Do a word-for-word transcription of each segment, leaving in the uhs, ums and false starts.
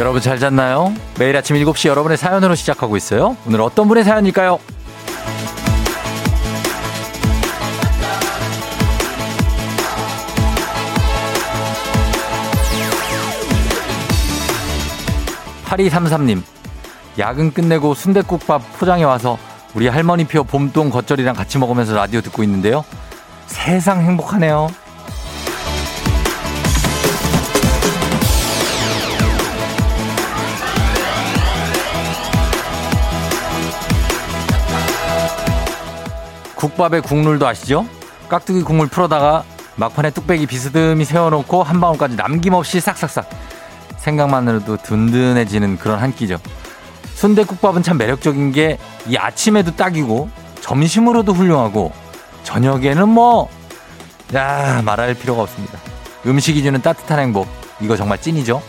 여러분 잘 잤나요? 매일 아침 일곱 시 여러분의 사연으로 시작하고 있어요. 오늘 어떤 분의 사연일까요? 팔이삼삼 님, 야근 끝내고 순댓국밥 포장해 와서 우리 할머니표 봄동 겉절이랑 같이 먹으면서 라디오 듣고 있는데요. 세상 행복하네요. 국밥의 국룰도 아시죠? 깍두기 국물 풀어다가 막판에 뚝배기 비스듬히 세워놓고 한 방울까지 남김없이 싹싹싹. 생각만으로도 든든해지는 그런 한 끼죠. 순댓국밥은 참 매력적인 게 이 아침에도 딱이고 점심으로도 훌륭하고 저녁에는 뭐 야 말할 필요가 없습니다. 음식이 주는 따뜻한 행복, 이거 정말 찐이죠.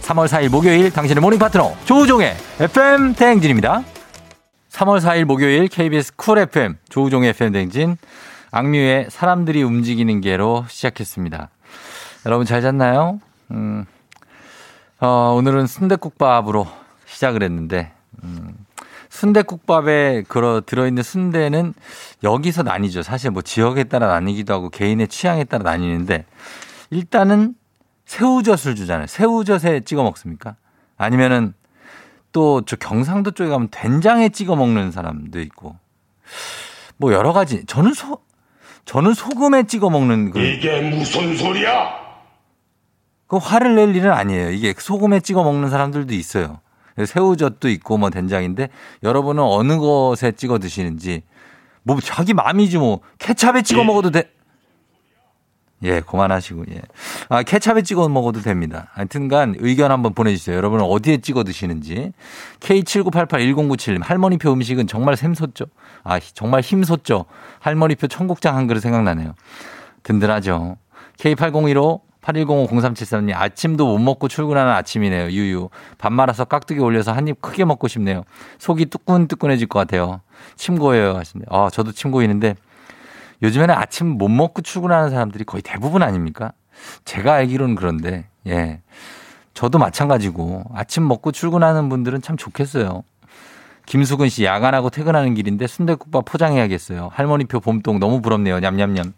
삼월 사일 목요일 당신의 모닝 파트너 조우종의 에프엠 대행진입니다. 삼월 사일 목요일 케이비에스 쿨 에프엠 조우종의 에프엠 대행진, 악뮤의 사람들이 움직이는 게로 시작했습니다. 여러분 잘 잤나요? 음... 어, 오늘은 순댓국밥으로 시작을 했는데, 음, 순댓국밥에 그러, 들어있는 순대는 여기서 나뉘죠. 사실 뭐 지역에 따라 나뉘기도 하고 개인의 취향에 따라 나뉘는데, 일단은 새우젓을 주잖아요. 새우젓에 찍어 먹습니까? 아니면은 또 저 경상도 쪽에 가면 된장에 찍어 먹는 사람도 있고, 뭐 여러 가지. 저는 소, 저는 소금에 찍어 먹는. 그, 이게 무슨 소리야? 그 화를 낼 일은 아니에요. 이게 소금에 찍어 먹는 사람들도 있어요. 새우젓도 있고 뭐 된장인데, 여러분은 어느 것에 찍어 드시는지 뭐 자기 마음이지. 뭐 케찹에 찍어 예. 먹어도 돼. 예, 그만하시고. 예. 아, 케찹에 찍어 먹어도 됩니다. 하여튼간 의견 한번 보내주세요. 여러분은 어디에 찍어 드시는지. 케이 칠구팔팔일공구칠님, 할머니표 음식은 정말 샘솟죠. 아, 정말 힘솟죠. 할머니표 청국장 한 그릇 생각나네요. 든든하죠. 케이 팔공일오 팔일공오공삼칠삼님, 아침도 못 먹고 출근하는 아침이네요. 유유. 밥 말아서 깍두기 올려서 한입 크게 먹고 싶네요. 속이 뜨끈뜨끈해질 것 같아요. 침 고여요. 하십니다. 아, 저도 침 고이는데, 요즘에는 아침 못 먹고 출근하는 사람들이 거의 대부분 아닙니까? 제가 알기로는 그런데, 예. 저도 마찬가지고, 아침 먹고 출근하는 분들은 참 좋겠어요. 김수근 씨, 야간하고 퇴근하는 길인데 순댓국밥 포장해야겠어요. 할머니표 봄동 너무 부럽네요. 냠냠냠.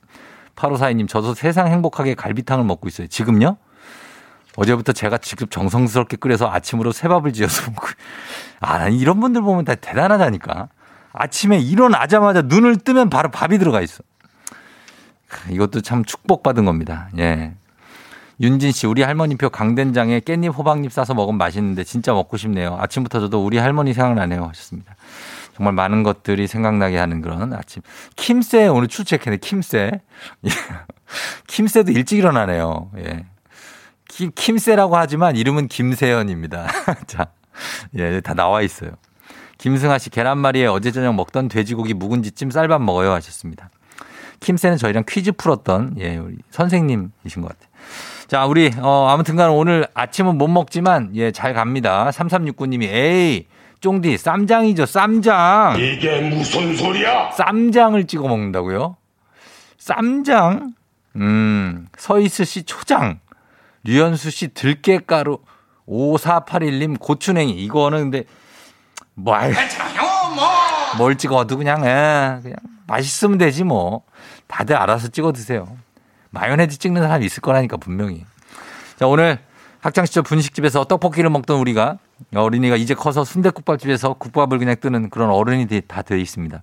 팔오사이님, 저도 세상 행복하게 갈비탕을 먹고 있어요. 지금요? 어제부터 제가 직접 정성스럽게 끓여서 아침으로 새밥을 지어서 먹고. 아, 이런 분들 보면 다 대단하다니까. 아침에 일어나자마자 눈을 뜨면 바로 밥이 들어가 있어. 이것도 참 축복받은 겁니다. 예. 윤진 씨, 우리 할머니표 강된장에 깻잎 호박잎 싸서 먹으면 맛있는데 진짜 먹고 싶네요. 아침부터 저도 우리 할머니 생각나네요. 하셨습니다. 정말 많은 것들이 생각나게 하는 그런 아침. 킴세 오늘 출첵했네. 킴세. 킴세도 일찍 일어나네요. 예. 킴, 킴세라고 하지만 이름은 김세연입니다. 자, 예, 다 나와 있어요. 김승아 씨, 계란말이에 어제 저녁 먹던 돼지고기 묵은지찜 쌀밥 먹어요. 하셨습니다. 킴세는 저희랑 퀴즈 풀었던, 예, 우리 선생님이신 것 같아요. 자, 우리, 어, 아무튼간 오늘 아침은 못 먹지만, 예, 잘 갑니다. 삼삼육구님이, 에이, 쫑디, 쌈장이죠. 쌈장. 이게 무슨 소리야? 쌈장을 찍어 먹는다고요? 쌈장. 음, 서이스 씨 초장, 류현수 씨 들깨가루, 오사팔일님 고추냉이. 이거는 근데 뭘, 뭘 찍어도 그냥, 에, 그냥 맛있으면 되지 뭐. 다들 알아서 찍어 드세요. 마요네즈 찍는 사람이 있을 거라니까 분명히. 자, 오늘 학창시절 분식집에서 떡볶이를 먹던 우리가, 어린이가 이제 커서 순댓국밥집에서 국밥을 그냥 뜨는 그런 어른이 다 되어 있습니다.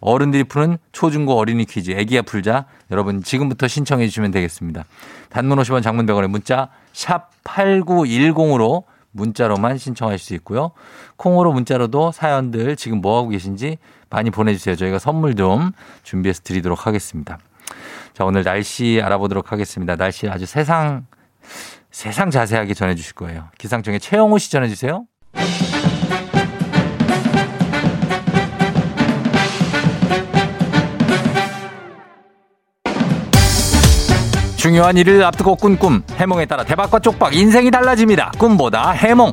어른들이 푸는 초중고 어린이 퀴즈, 애기야 풀자. 여러분 지금부터 신청해 주시면 되겠습니다. 단문 오십 원, 장문 백 원의 문자 샵 팔구일공으로 문자로만 신청할 수 있고요. 콩으로 문자로도 사연들 지금 뭐하고 계신지 많이 보내주세요. 저희가 선물 좀 준비해서 드리도록 하겠습니다. 자, 오늘 날씨 알아보도록 하겠습니다. 날씨 아주 세상... 세상 자세하게 전해주실 거예요. 기상청의 최영호 씨 전해주세요. 중요한 일을 앞두고 꾼 꿈, 해몽에 따라 대박과 쪽박, 인생이 달라집니다. 꿈보다 해몽.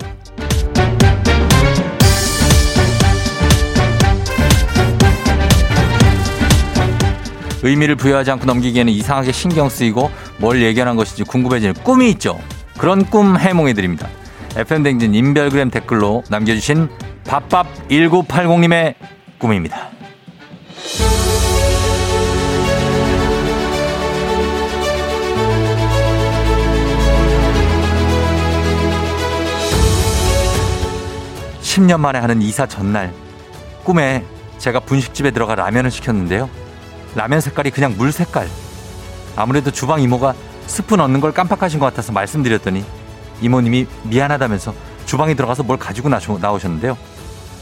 의미를 부여하지 않고 넘기기에는 이상하게 신경 쓰이고 뭘 예견한 것인지 궁금해지는 꿈이 있죠. 그런 꿈 해몽해드립니다. 에프엠댕진 인별그램 댓글로 남겨주신 밥밥 천구백팔십님의 꿈입니다. 십 년 만에 하는 이사 전날 꿈에 제가 분식집에 들어가 라면을 시켰는데요. 라면 색깔이 그냥 물 색깔. 아무래도 주방 이모가 스푼 얻는 걸 깜빡하신 것 같아서 말씀드렸더니 이모님이 미안하다면서 주방에 들어가서 뭘 가지고 나오셨는데요.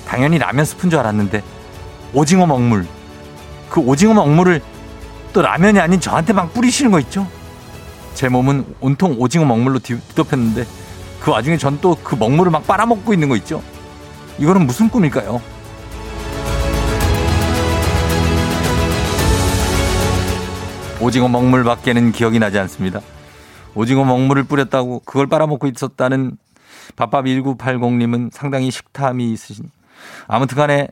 당연히 라면 스푼 줄 알았는데 오징어 먹물. 그 오징어 먹물을 또 라면이 아닌 저한테 막 뿌리시는 거 있죠. 제 몸은 온통 오징어 먹물로 뒤덮였는데 그 와중에 전 또 그 먹물을 막 빨아먹고 있는 거 있죠. 이거는 무슨 꿈일까요? 오징어 먹물밖에는 기억이 나지 않습니다. 오징어 먹물을 뿌렸다고 그걸 빨아먹고 있었다는 밥밥 천구백팔십님은 상당히 식탐이 있으신. 아무튼 간에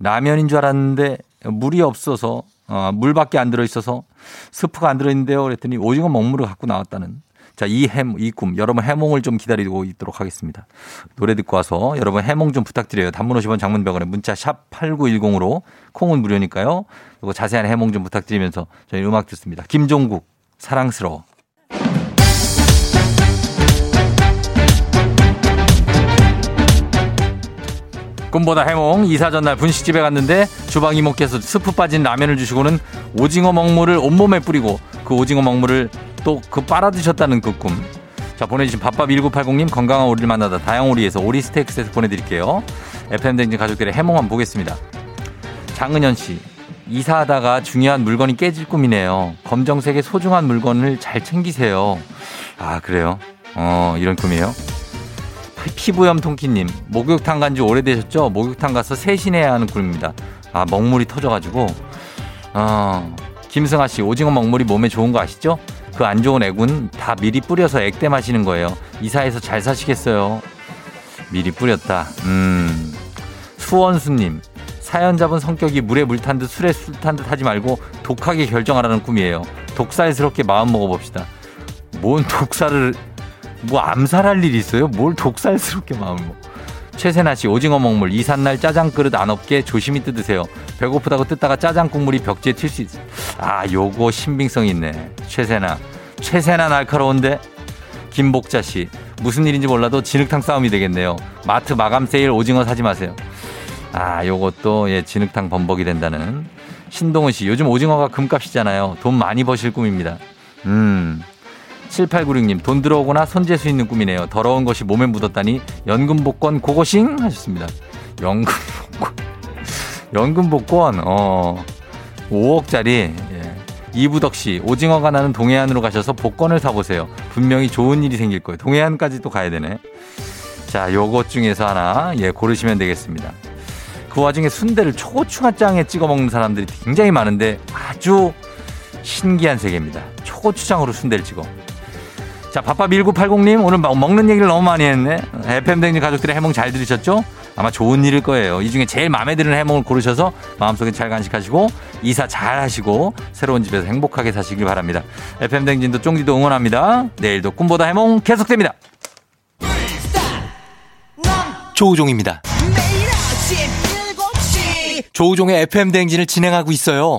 라면인 줄 알았는데 물이 없어서 어, 물밖에 안 들어있어서 스프가 안 들어있는데요. 그랬더니 오징어 먹물을 갖고 나왔다는. 자, 이 햄, 이 꿈. 여러분 해몽을 좀 기다리고 있도록 하겠습니다. 노래 듣고 와서 여러분 해몽 좀 부탁드려요. 단문 오십 원 장문병원에 문자 샵 팔구일공으로 콩은 무료니까요. 그리고 자세한 해몽 좀 부탁드리면서 저희 음악 듣습니다. 김종국, 사랑스러워. 꿈보다 해몽. 이사 전날 분식집에 갔는데 주방 이모께서 스프 빠진 라면을 주시고는 오징어 먹물을 온몸에 뿌리고 그 오징어 먹물을 또 그 빨아드셨다는 그 꿈. 자, 보내주신 밥밥 천구백팔십님 건강한 오리를 만나다 다양오리에서 오리 스테이크 세트 보내드릴게요. 에프엠댕진 가족들의 해몽 한번 보겠습니다. 장은현씨, 이사하다가 중요한 물건이 깨질 꿈이네요. 검정색의 소중한 물건을 잘 챙기세요. 아, 그래요? 어, 이런 꿈이에요? 피부염통키님, 목욕탕 간지 오래되셨죠? 목욕탕 가서 세신해야 하는 꿈입니다. 아, 먹물이 터져가지고. 어, 김승아씨, 오징어 먹물이 몸에 좋은 거 아시죠? 그 안 좋은 액은 다 미리 뿌려서 액땜 하시는 거예요. 이사해서 잘 사시겠어요. 미리 뿌렸다. 음. 수원수님, 사연자분 성격이 물에 물 탄 듯 술에 술 탄 듯 하지 말고 독하게 결정하라는 꿈이에요. 독살스럽게 마음 먹어봅시다. 뭔 독살을, 뭐 암살할 일이 있어요? 뭘 독살스럽게 마음을 먹어. 최세나씨, 오징어 먹물, 이삿날 짜장 그릇 안 없게 조심히 뜯으세요. 배고프다고 뜯다가 짜장 국물이 벽지에 튈 수 있어요. 아, 요거 신빙성 있네. 최세나. 최세나 날카로운데? 김복자씨, 무슨 일인지 몰라도 진흙탕 싸움이 되겠네요. 마트 마감 세일 오징어 사지 마세요. 아, 요것도, 예, 진흙탕 범벅이 된다는. 신동훈씨, 요즘 오징어가 금값이잖아요. 돈 많이 버실 꿈입니다. 음. 칠팔구육님, 돈 들어오거나 손재수 있는 꿈이네요. 더러운 것이 몸에 묻었다니 연금복권 고고싱 하셨습니다. 연금복권. 연금복권. 어, 오억짜리. 예. 이부덕씨, 오징어가 나는 동해안으로 가셔서 복권을 사보세요. 분명히 좋은 일이 생길 거예요. 동해안까지 또 가야 되네. 자, 요것 중에서 하나, 예, 고르시면 되겠습니다. 그 와중에 순대를 초고추장에 찍어 먹는 사람들이 굉장히 많은데 아주 신기한 세계입니다. 초고추장으로 순대를 찍어. 자, 밥밥 천구백팔십님, 오늘 먹는 얘기를 너무 많이 했네. 에프엠댕진 가족들의 해몽 잘 들으셨죠? 아마 좋은 일일 거예요. 이 중에 제일 마음에 드는 해몽을 고르셔서 마음속에 잘 간직하시고 이사 잘 하시고 새로운 집에서 행복하게 사시길 바랍니다. 에프엠댕진도 쫑지도 응원합니다. 내일도 꿈보다 해몽 계속됩니다. 조우종입니다. 매일 아침 일곱 시 조우종의 에프엠댕진을 진행하고 있어요.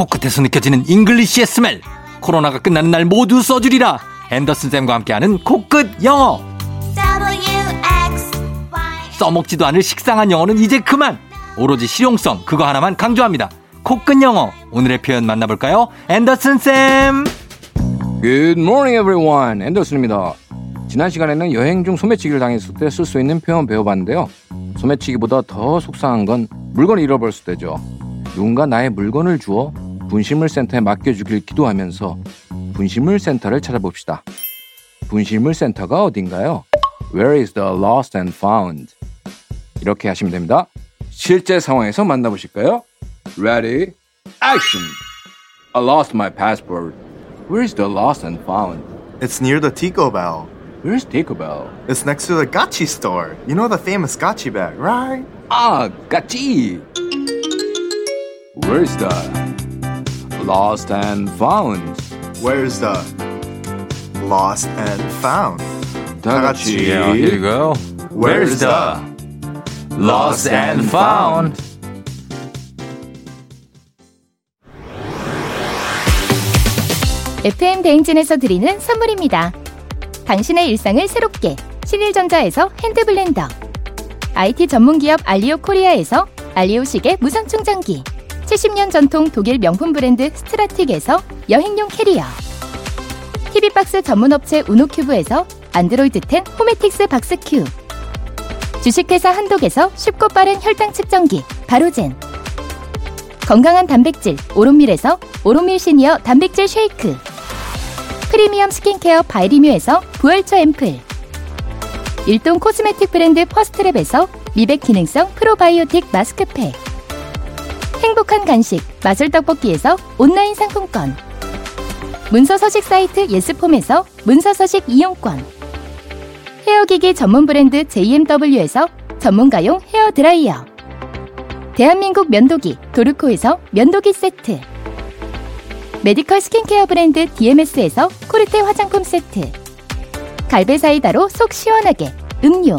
코끝에서 느껴지는 잉글리시의 스멜. 코로나가 끝나는 날 모두 써주리라. 앤더슨 쌤과 함께하는 코끝 영어. 써먹지도 않을 식상한 영어는 이제 그만. 오로지 실용성, 그거 하나만 강조합니다. 코끝 영어. 오늘의 표현 만나볼까요? 앤더슨 쌤. Good morning everyone. 앤더슨입니다. 지난 시간에는 여행 중 소매치기를 당했을 때 쓸 수 있는 표현 배워봤는데요. 소매치기보다 더 속상한 건 물건을 잃어버렸을 때죠. 누군가 나의 물건을 주어 분실물센터에 맡겨주길 기도하면서 분실물센터를 찾아봅시다. 분실물센터가 어딘가요? Where is the lost and found? 이렇게 하시면 됩니다. 실제 상황에서 만나보실까요? Ready, action! I lost my passport. Where is the lost and found? It's near the Taco Bell. Where's Taco Bell? It's next to the Gachi store. You know the famous Gachi bag, right? Ah, Gachi! Where's the lost and found? Where's the lost and found? 다 같이. Yeah, here you go. Where's the lost and found? 에프엠 대행진에서 드리는 선물입니다. 당신의 일상을 새롭게 신일전자에서 핸드블렌더, 아이티 전문기업 알리오 코리아에서 알리오 시계 무선충전기, 칠십 년 전통 독일 명품 브랜드 스트라틱에서 여행용 캐리어, 티비박스 전문업체 우노큐브에서 안드로이드 텐 호메틱스 박스큐, 주식회사 한독에서 쉽고 빠른 혈당 측정기 바루젠, 건강한 단백질 오론밀에서 오론밀 시니어 단백질 쉐이크, 프리미엄 스킨케어 바이리뮤에서 부활초 앰플, 일동 코스메틱 브랜드 퍼스트랩에서 미백 기능성 프로바이오틱 마스크팩, 행복한 간식 마술 떡볶이에서 온라인 상품권, 문서 서식 사이트 예스폼에서 문서 서식 이용권, 헤어기기 전문 브랜드 제이엠더블유에서 전문가용 헤어드라이어, 대한민국 면도기 도르코에서 면도기 세트, 메디컬 스킨케어 브랜드 디엠에스에서 코르테 화장품 세트, 갈베사이다로 속 시원하게 음료,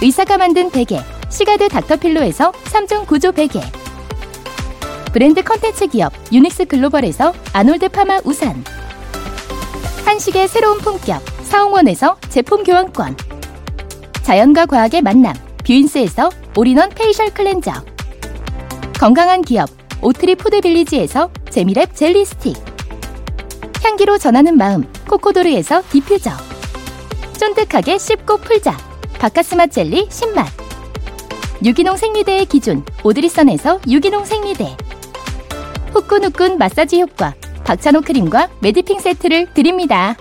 의사가 만든 베개 시가드 닥터필로에서 삼 중 구조 베개, 브랜드 컨텐츠 기업 유닉스 글로벌에서 아놀드 파마 우산, 한식의 새로운 품격 사홍원에서 제품 교환권, 자연과 과학의 만남 뷰인스에서 올인원 페이셜 클렌저, 건강한 기업 오트리 푸드빌리지에서 재미랩 젤리 스틱, 향기로 전하는 마음 코코도르에서 디퓨저, 쫀득하게 씹고 풀자 바카스마 젤리 신맛, 유기농 생리대의 기준 오드리선에서 유기농 생리대, 후끈후끈 마사지 효과 박찬호 크림과 메디핑 세트를 드립니다.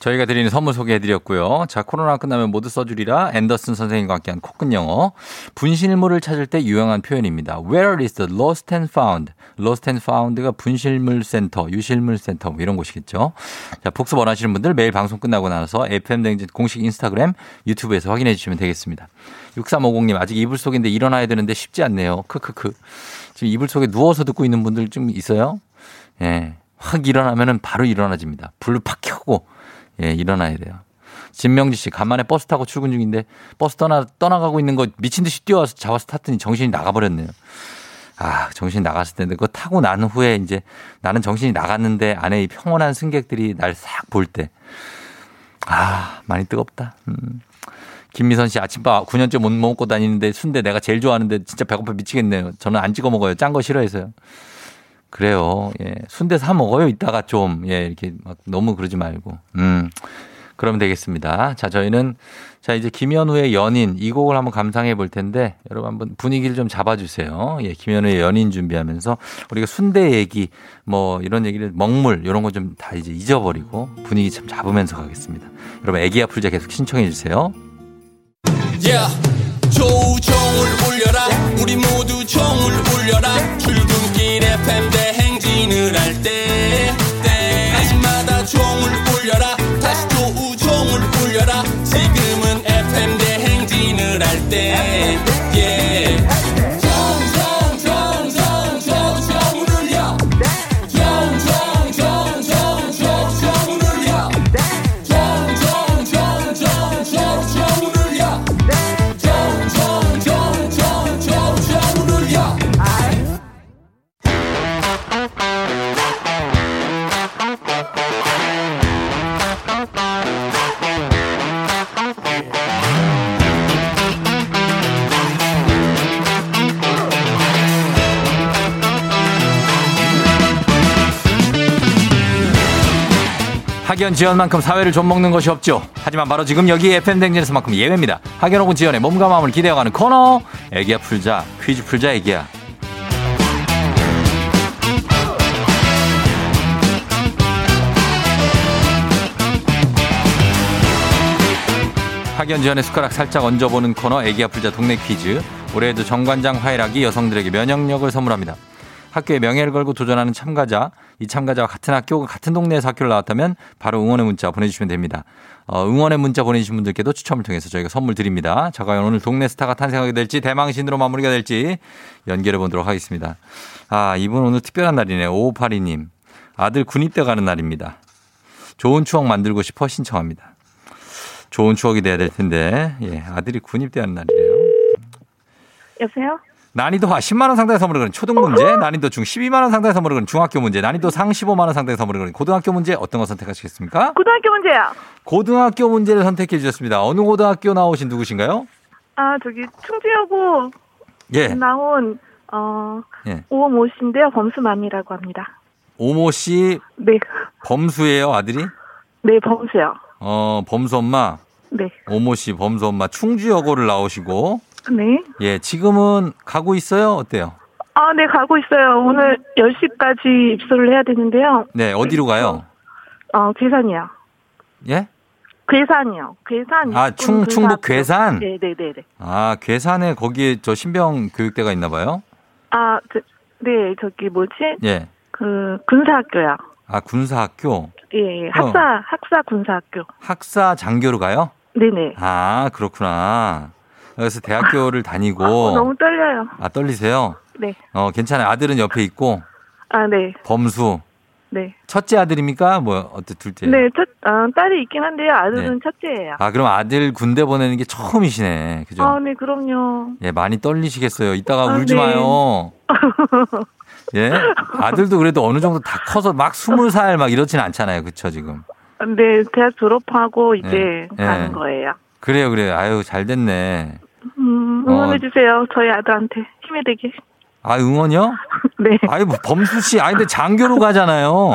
저희가 드리는 선물 소개해드렸고요. 자, 코로나 끝나면 모두 써주리라 앤더슨 선생님과 함께한 코끝 영어. 분실물을 찾을 때 유용한 표현입니다. Where is the lost and found? Lost and found가 분실물센터, 유실물센터 뭐 이런 곳이겠죠. 자, 복습 원하시는 분들 매일 방송 끝나고 나서 에프엠댕진 공식 인스타그램, 유튜브에서 확인해 주시면 되겠습니다. 육삼오공님 아직 이불 속인데 일어나야 되는데 쉽지 않네요. 크크크. 지금 이불 속에 누워서 듣고 있는 분들 좀 있어요? 예, 확 일어나면은 바로 일어나집니다. 불을 팍 켜고. 예, 일어나야 돼요. 진명지 씨, 간만에 버스 타고 출근 중인데 버스 떠나, 떠나가고 있는 거 미친 듯이 뛰어와서 잡아서 탔더니 정신이 나가버렸네요. 아, 정신이 나갔을 텐데 그거 타고 난 후에 이제 나는 정신이 나갔는데 안에 이 평온한 승객들이 날 싹 볼 때 아, 많이 뜨겁다. 음. 김미선 씨, 아침밥 구 년째 못 먹고 다니는데 순대 내가 제일 좋아하는데 진짜 배고파 미치겠네요. 저는 안 찍어 먹어요. 짠 거 싫어해서요. 그래요. 예. 순대 사 먹어요. 이따가 좀. 예. 이렇게 막 너무 그러지 말고. 음. 그러면 되겠습니다. 자, 저희는 자, 이제 김현우의 연인 이 곡을 한번 감상해 볼 텐데 여러분 한번 분위기를 좀 잡아 주세요. 예. 김현우의 연인 준비하면서 우리가 순대 얘기 뭐 이런 얘기를 먹물 이런 거 좀 다 이제 잊어버리고 분위기 참 잡으면서 가겠습니다. 여러분 애기 아플자 계속 신청해 주세요. Yeah. 조우종을 울려라. 우리 모두 종을 울려라. 출근길 에프엠 대행진을 할 때 아침마다 종을 울려라. 다시 조우종을 울려라. 지금은 에프엠 대행진을 할 때 종종종종종종을 울려 종종종종종종 학연, 지연만큼 사회를 좀 먹는 것이 없죠. 하지만 바로 지금 여기 에프엠 댕진에서만큼 예외입니다. 학연 혹은 지연의 몸과 마음을 기대어가는 코너. 애기야 풀자. 퀴즈 풀자 애기야. 학연, 지연의 숟가락 살짝 얹어보는 코너. 애기야 풀자 동네 퀴즈. 올해에도 정관장 화이락이 여성들에게 면역력을 선물합니다. 학교에 명예를 걸고 도전하는 참가자, 이 참가자와 같은 학교, 같은 동네에서 학교를 나왔다면 바로 응원의 문자 보내주시면 됩니다. 어, 응원의 문자 보내주신 분들께도 추첨을 통해서 저희가 선물 드립니다. 자, 과연 오늘 동네 스타가 탄생하게 될지 대망신으로 마무리가 될지 연결해 보도록 하겠습니다. 아, 이분 오늘 특별한 날이네요. 오오팔이 님. 아들 군입대 가는 날입니다. 좋은 추억 만들고 싶어 신청합니다. 좋은 추억이 돼야 될 텐데, 예, 아들이 군입대하는 날이래요. 여보세요? 난이도 하 십만 원 상당의 선물을 거는 초등문제, 난이도 중 십이만 원 상당의 선물을 거는 중학교 문제, 난이도 상 십오만 원 상당의 선물을 거는 고등학교 문제, 어떤 거 선택하시겠습니까? 고등학교 문제요. 고등학교 문제를 선택해 주셨습니다. 어느 고등학교 나오신 누구신가요? 아, 저기 충주여고 예. 나온 어, 예. 오모 씨인데요. 범수맘이라고 합니다. 오모 씨? 네. 범수예요, 아들이? 네, 범수요. 어, 범수 엄마? 네. 오모 씨, 범수 엄마. 충주여고를 나오시고 네. 예, 지금은 가고 있어요? 어때요? 아, 네, 가고 있어요. 오늘 열 시까지 입소를 해야 되는데요. 네, 어디로 가요? 어, 괴산이요. 예? 괴산이요. 괴산. 아, 충, 충북 괴산? 네, 네, 네, 네. 아, 괴산에 거기에 저 신병 교육대가 있나 봐요? 아, 그, 네, 저기 뭐지? 예. 그, 군사학교요. 아, 군사학교? 예, 예. 학사, 어. 학사 군사학교. 학사 장교로 가요? 네네. 아, 그렇구나. 그래서 대학교를 다니고. 아, 너무 떨려요. 아, 떨리세요? 네. 어, 괜찮아요. 아들은 옆에 있고. 아, 네. 범수. 네. 첫째 아들입니까? 뭐, 어때, 둘째요? 네, 첫, 어, 딸이 있긴 한데요. 아들은 네. 첫째예요. 아, 그럼 아들 군대 보내는 게 처음이시네. 그죠? 아, 네, 그럼요. 예, 많이 떨리시겠어요. 이따가 아, 울지 네. 마요. 예. 아들도 그래도 어느 정도 다 커서 막 스무 살 막 이렇진 않잖아요. 그쵸, 지금? 네, 대학 졸업하고 이제 네. 가는 네. 거예요. 그래요, 그래요. 아유, 잘 됐네. 음, 응원해주세요. 어. 저희 아들한테 힘이 되게. 아, 응원이요? 네. 아유, 뭐 범수씨. 아, 근데 장교로 가잖아요.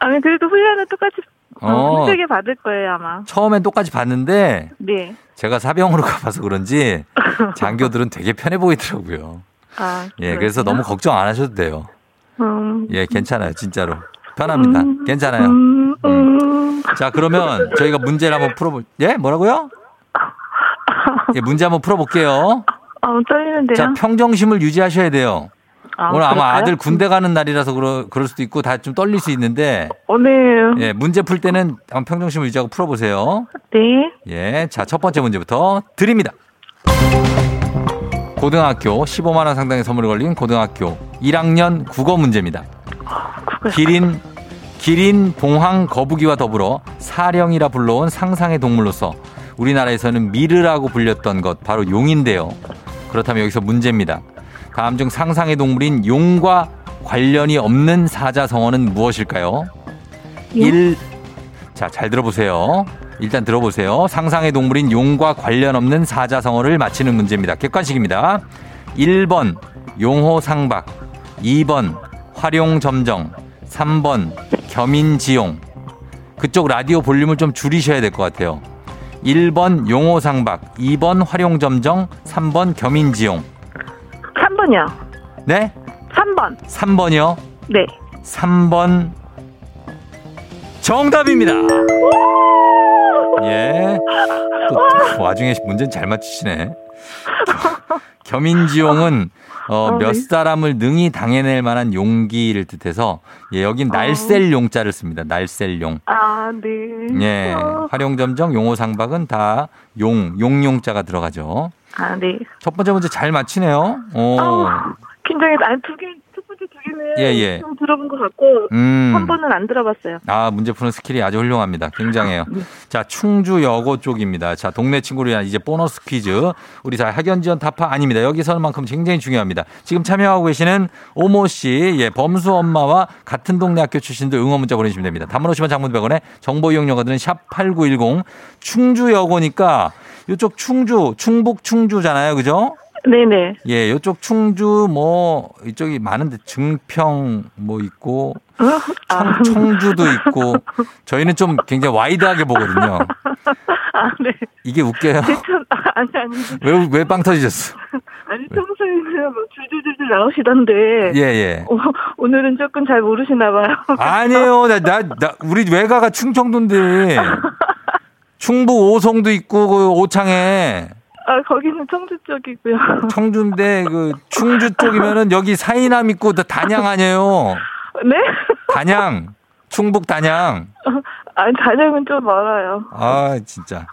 아니, 그래도 훈련은 똑같이 어, 힘들게 받을 거예요, 아마. 처음엔 똑같이 받는데, 네. 제가 사병으로 가봐서 그런지, 장교들은 되게 편해 보이더라고요. 아. 예, 그렇구나. 그래서 너무 걱정 안 하셔도 돼요. 음. 예, 괜찮아요, 진짜로. 편합니다. 음. 괜찮아요. 음. 음. 자, 그러면 저희가 문제를 한번 풀어볼, 예? 뭐라고요? 예, 문제 한번 풀어볼게요. 아, 떨리는데요. 자, 평정심을 유지하셔야 돼요. 아, 오늘 아마 그럴까요? 아들 군대 가는 날이라서 그러, 그럴 수도 있고 다 좀 떨릴 수 있는데. 어, 네. 예, 문제 풀 때는 한번 평정심을 유지하고 풀어보세요. 네. 예, 자, 첫 번째 문제부터 드립니다. 고등학교 십오만 원 상당의 선물이 걸린 고등학교 일 학년 국어 문제입니다. 아, 기린, 기린, 봉황, 거북이와 더불어 사령이라 불러온 상상의 동물로서 우리나라에서는 미르라고 불렸던 것 바로 용인데요. 그렇다면 여기서 문제입니다. 다음 중 상상의 동물인 용과 관련이 없는 사자성어는 무엇일까요? 예? 일. 자, 잘 들어보세요. 일단 들어보세요. 상상의 동물인 용과 관련 없는 사자성어를 맞히는 문제입니다. 객관식입니다. 일 번 용호상박, 이 번 활용점정, 삼 번 겸인지용. 그쪽 라디오 볼륨을 좀 줄이셔야 될 것 같아요. 일 번 용호상박, 이 번 활용점정, 삼 번 겸인지용. 삼 번이요. 네? 삼 번. 삼 번이요? 네. 삼 번 정답입니다. 예. 또, 또 와중에 문제는 잘 맞추시네. 겸인지용은 어, 몇 사람을 능히 당해낼 만한 용기를 뜻해서 예, 여긴 날셀 용자를 씁니다. 날셀 용. 아, 네. 예, 활용점정, 용호상박은 다 용, 용용자가 들어가죠. 아, 네. 첫 번째 문제 잘 맞히네요. 오. 아, 굉장히 아니, 두 개, 첫 번째 두 개는 예, 예. 좀 들어본 것 같고 음. 한 번은 안 들어봤어요. 아, 문제 푸는 스킬이 아주 훌륭합니다. 굉장해요. 네. 자, 충주여고 쪽입니다. 자, 동네 친구를 위한 이제 보너스 퀴즈. 우리 자, 학연지원 타파 아닙니다. 여기서만큼 굉장히 중요합니다. 지금 참여하고 계시는 오모 씨, 예, 범수 엄마와 같은 동네 학교 출신들 응원 문자 보내주시면 됩니다. 단문 오시면 장문 백 원에 정보 이용료가 드는 샵 팔구일공. 충주여고니까 이쪽 충주, 충북 충주잖아요. 그죠? 네네. 예, 요쪽 충주 뭐 이쪽이 많은데 증평 뭐 있고 청, 아. 청주도 있고 저희는 좀 굉장히 와이드하게 보거든요. 아, 네. 이게 웃겨요. 아, 아니 아니. 왜 왜 빵 터지셨어? 아니 평소에는 뭐 줄줄줄줄 나오시던데. 예예. 예. 오늘은 조금 잘 모르시나 봐요. 아니에요, 나 나 나 우리 외가가 충청도인데. 충북 오송도 있고 그 오창에. 아, 거기는 청주 쪽이고요. 청주인데 그 충주 쪽이면은 여기 사이남 있고 단양 아니에요? 네? 단양. 충북 단양. 아니, 단양은 좀 멀어요. 아, 진짜.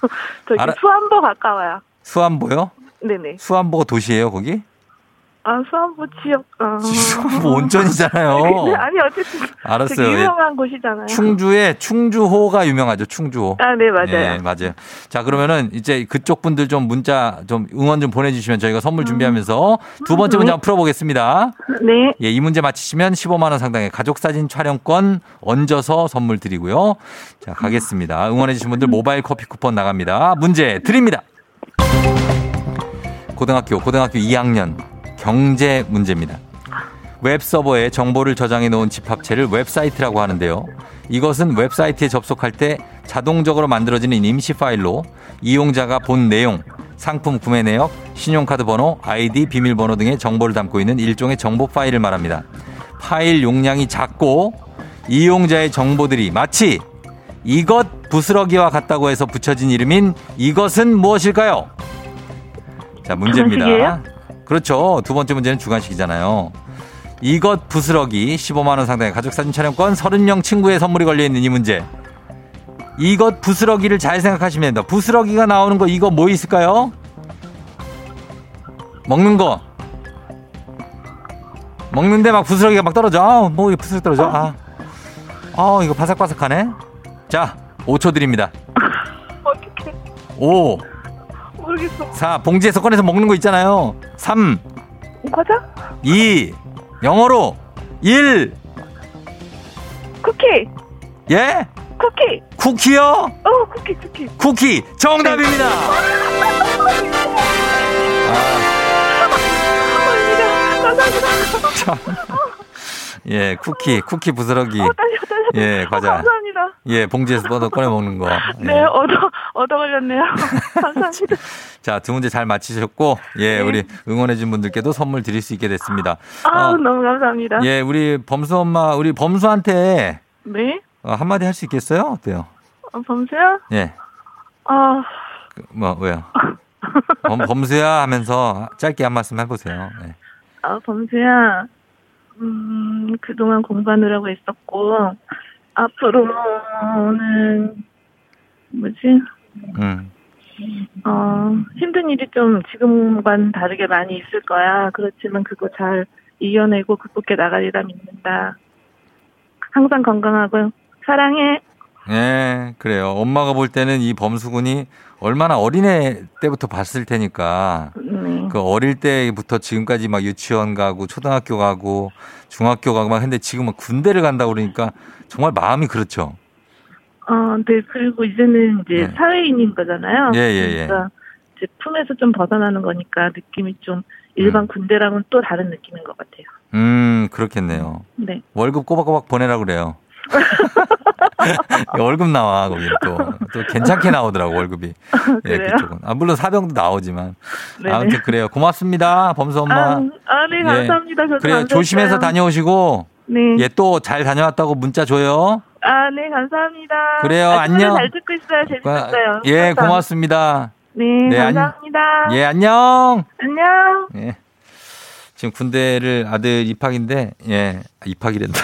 저기 알아... 수안보 가까워요. 수안보요? 네네. 수안보가 도시예요, 거기? 아, 수안보 지역. 어... 수안보 온천이잖아요. 네, 아니 어쨌든 알았어요. 유명한 곳이잖아요. 충주에 충주호가 유명하죠. 충주호. 아, 네, 맞아요. 네, 맞아요. 자, 그러면은 이제 그쪽 분들 좀 문자 좀 응원 좀 보내주시면 저희가 선물 준비하면서 두 번째 문제 한번 풀어보겠습니다. 네. 예, 이 문제 맞히시면 십오만 원 상당의 가족사진 촬영권 얹어서 선물 드리고요. 자, 가겠습니다. 응원해주신 분들 모바일 커피 쿠폰 나갑니다. 문제 드립니다. 고등학교 고등학교 이 학년. 경제 문제입니다. 웹서버에 정보를 저장해 놓은 집합체를 웹사이트라고 하는데요. 이것은 웹사이트에 접속할 때 자동적으로 만들어지는 임시 파일로 이용자가 본 내용, 상품 구매 내역, 신용카드 번호, 아이디, 비밀번호 등의 정보를 담고 있는 일종의 정보 파일을 말합니다. 파일 용량이 작고 이용자의 정보들이 마치 이것 부스러기와 같다고 해서 붙여진 이름인 이것은 무엇일까요? 자, 문제입니다. 그렇죠. 두 번째 문제는 주관식이잖아요. 이것 부스러기 십오만 원 상당의 가족사진 촬영권 삼십 명 친구의 선물이 걸려있는 이 문제. 이것 부스러기를 잘 생각하시면 됩니다. 부스러기가 나오는 거 이거 뭐 있을까요? 먹는 거. 먹는데 막 부스러기가 막 떨어져. 아, 뭐 부스러기 떨어져. 아, 아 이거 바삭바삭하네. 자, 오 초 드립니다. 어떡해. 오. 모르겠어. 사. 봉지에서 꺼내서 먹는 거 있잖아요. 삼. 과자? 이. 영어로. 일. 쿠키. 예? 쿠키. 쿠키요? 어, 쿠키, 쿠키. 쿠키. 정답입니다. 감사합니다. 예, 쿠키, 쿠키 부스러기. 어, 딸려, 딸려. 예, 과자. 어, 감사합니다. 예, 봉지에서 뻗어 꺼내 먹는 거. 예. 네, 얻어, 얻어 걸렸네요. 감사합니다. 자, 두 문제 잘 맞히셨고, 예, 네. 우리 응원해준 분들께도 선물 드릴 수 있게 됐습니다. 아, 어, 너무 감사합니다. 예, 우리 범수 엄마, 우리 범수한테. 네? 어, 한마디 할 수 있겠어요? 어때요? 어, 범수야? 예. 아. 그, 뭐, 왜요? 범, 범수야 하면서 짧게 한 말씀 해보세요. 예. 아, 범수야. 음, 그동안 공부하느라고 했었고, 앞으로는, 뭐지? 음. 어, 힘든 일이 좀 지금과는 다르게 많이 있을 거야. 그렇지만 그거 잘 이겨내고 극복해 나가리라 믿는다. 항상 건강하고, 사랑해. 네, 그래요. 엄마가 볼 때는 이 범수군이 얼마나 어린애 때부터 봤을 테니까 네. 그 어릴 때부터 지금까지 막 유치원 가고 초등학교 가고 중학교 가고 막 했는데 지금 막 군대를 간다고 그러니까 정말 마음이 그렇죠. 어, 네. 그리고 이제는 이제 네. 사회인인 거잖아요. 예, 예, 예. 그러니까 이제 품에서 좀 벗어나는 거니까 느낌이 좀 일반 음. 군대랑은 또 다른 느낌인 것 같아요. 음, 그렇겠네요. 네. 월급 꼬박꼬박 보내라고 그래요. 월급 나와 거기 또, 또 괜찮게 나오더라고 월급이. 예, 그쪽은. 아, 물론 사병도 나오지만 네네. 아무튼 그래요. 고맙습니다 범수 엄마. 아, 아 네, 감사합니다. 예. 저도 그래요. 조심해서 다녀오시고 네. 예, 또 잘 다녀왔다고 문자 줘요. 아, 네, 감사합니다. 그래요. 아, 안녕. 잘 듣고 있어요. 재밌었어요. 예, 감사합니다. 고맙습니다. 네, 네, 감사합니다. 안, 예, 안녕. 안녕. 예, 지금 군대를 아들 입학인데 예, 입학이란다.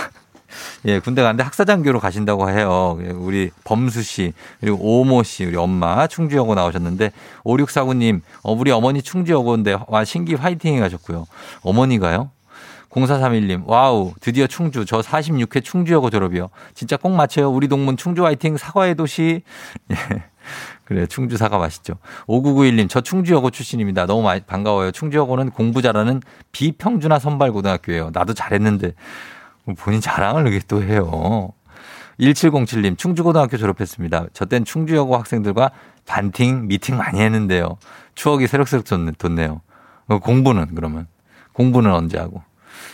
예, 군대 가는데 학사장교로 가신다고 해요. 우리 범수 씨, 그리고 오모 씨, 우리 엄마 충주여고 나오셨는데, 오육사구 님, 어, 우리 어머니 충주여고인데, 와, 신기 화이팅 하셨고요. 어머니가요? 공사삼일 님, 와우, 드디어 충주, 저 사십육 회 충주여고 졸업이요. 진짜 꼭 맞춰요. 우리 동문 충주 화이팅, 사과의 도시. 예. 그래, 충주 사과 맛있죠. 오구구일 님, 저 충주여고 출신입니다. 너무 많이 반가워요. 충주여고는 공부 잘하는 비평준화 선발고등학교예요. 나도 잘했는데. 본인 자랑을 이렇게 또 해요. 일칠공칠 님, 충주고등학교 졸업했습니다. 저땐 충주여고 학생들과 반팅, 미팅 많이 했는데요. 추억이 새록새록 돋네요. 공부는 그러면 공부는 언제 하고.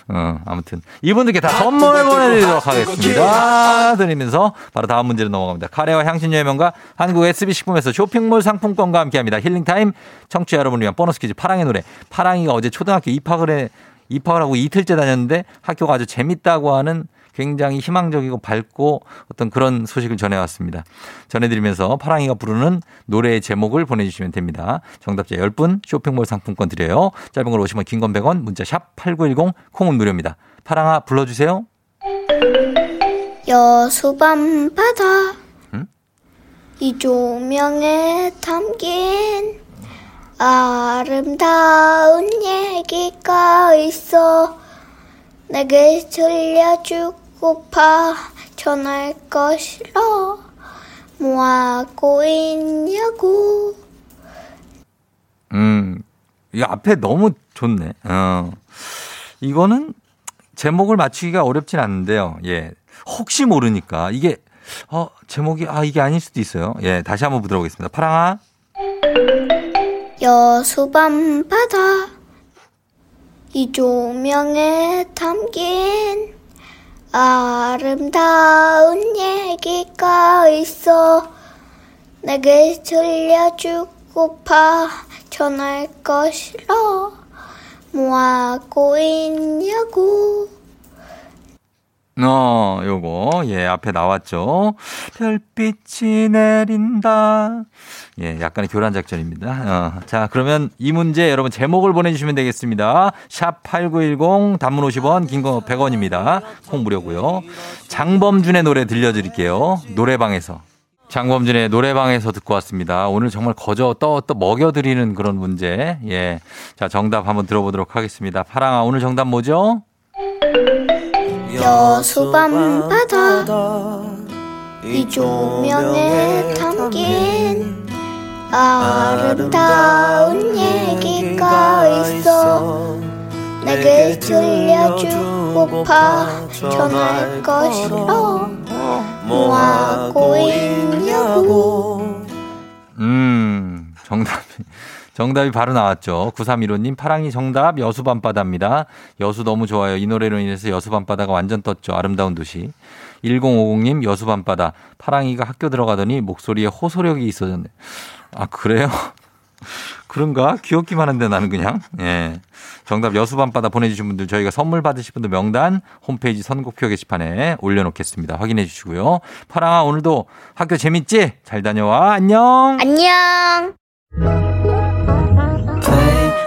어, 아무튼 이분들께 다 선물 보내드리도록 하겠습니다. 드리면서 바로 다음 문제로 넘어갑니다. 카레와 향신료의 명가 한국 에스비식품에서 쇼핑몰 상품권과 함께합니다. 힐링타임 청취자 여러분을 위한 보너스 퀴즈 파랑의 노래. 파랑이가 어제 초등학교 입학을, 해, 입학을 하고 이틀째 다녔는데 학교가 아주 재밌다고 하는 굉장히 희망적이고 밝고 어떤 그런 소식을 전해왔습니다. 전해드리면서 파랑이가 부르는 노래의 제목을 보내주시면 됩니다. 정답자 열 분 쇼핑몰 상품권 드려요. 짧은 걸 오시면 긴 건 백 원 문자 샵 팔구일공 콩은 무료입니다. 파랑아 불러주세요. 여수밤바다 음? 이 조명에 담긴 아름다운 얘기가 있어 내게 들려주고 고파 전할 거 싫어 뭐하고 있냐고. 음, 이 앞에 너무 좋네. 어, 이거는 제목을 맞추기가 어렵진 않은데요. 예, 혹시 모르니까 이게 어 제목이 아 이게 아닐 수도 있어요. 예, 다시 한번 들어보겠습니다. 파랑아. 여수밤바다 이 조명에 담긴 아름다운 얘기가 있어 내게 들려주고파 전할 거 싫어 뭐하고 있냐고. 어, 요거 예 앞에 나왔죠. 별빛이 내린다. 예, 약간의 교란 작전입니다. 어, 자, 그러면 이 문제 여러분 제목을 보내주시면 되겠습니다. 샵 팔구일공 단문 오십 원, 긴 거 백 원입니다. 콩 무료고요. 장범준의 노래 들려드릴게요. 노래방에서. 장범준의 노래방에서 듣고 왔습니다. 오늘 정말 거저 떠, 떠 먹여드리는 그런 문제. 예, 자 정답 한번 들어보도록 하겠습니다. 파랑아 오늘 정답 뭐죠? 여수밤바다 이 조명에 담긴 아름다운 얘기가 있어 내게 들려주고파 전할 거 싫어 뭐하고 있냐고. 음 정답이 정답이 바로 나왔죠. 구삼일오님 파랑이 정답 여수밤바다입니다. 여수 너무 좋아요. 이 노래로 인해서 여수밤바다가 완전 떴죠. 아름다운 도시. 일공오공님 여수밤바다 파랑이가 학교 들어가더니 목소리에 호소력이 있어졌네. 아 그래요? 그런가? 귀엽기만 한데 나는 그냥. 예. 정답 여수밤바다 보내주신 분들 저희가 선물 받으실 분들 명단 홈페이지 선곡표 게시판에 올려놓겠습니다. 확인해 주시고요. 파랑아 오늘도 학교 재밌지? 잘 다녀와. 안녕. 안녕.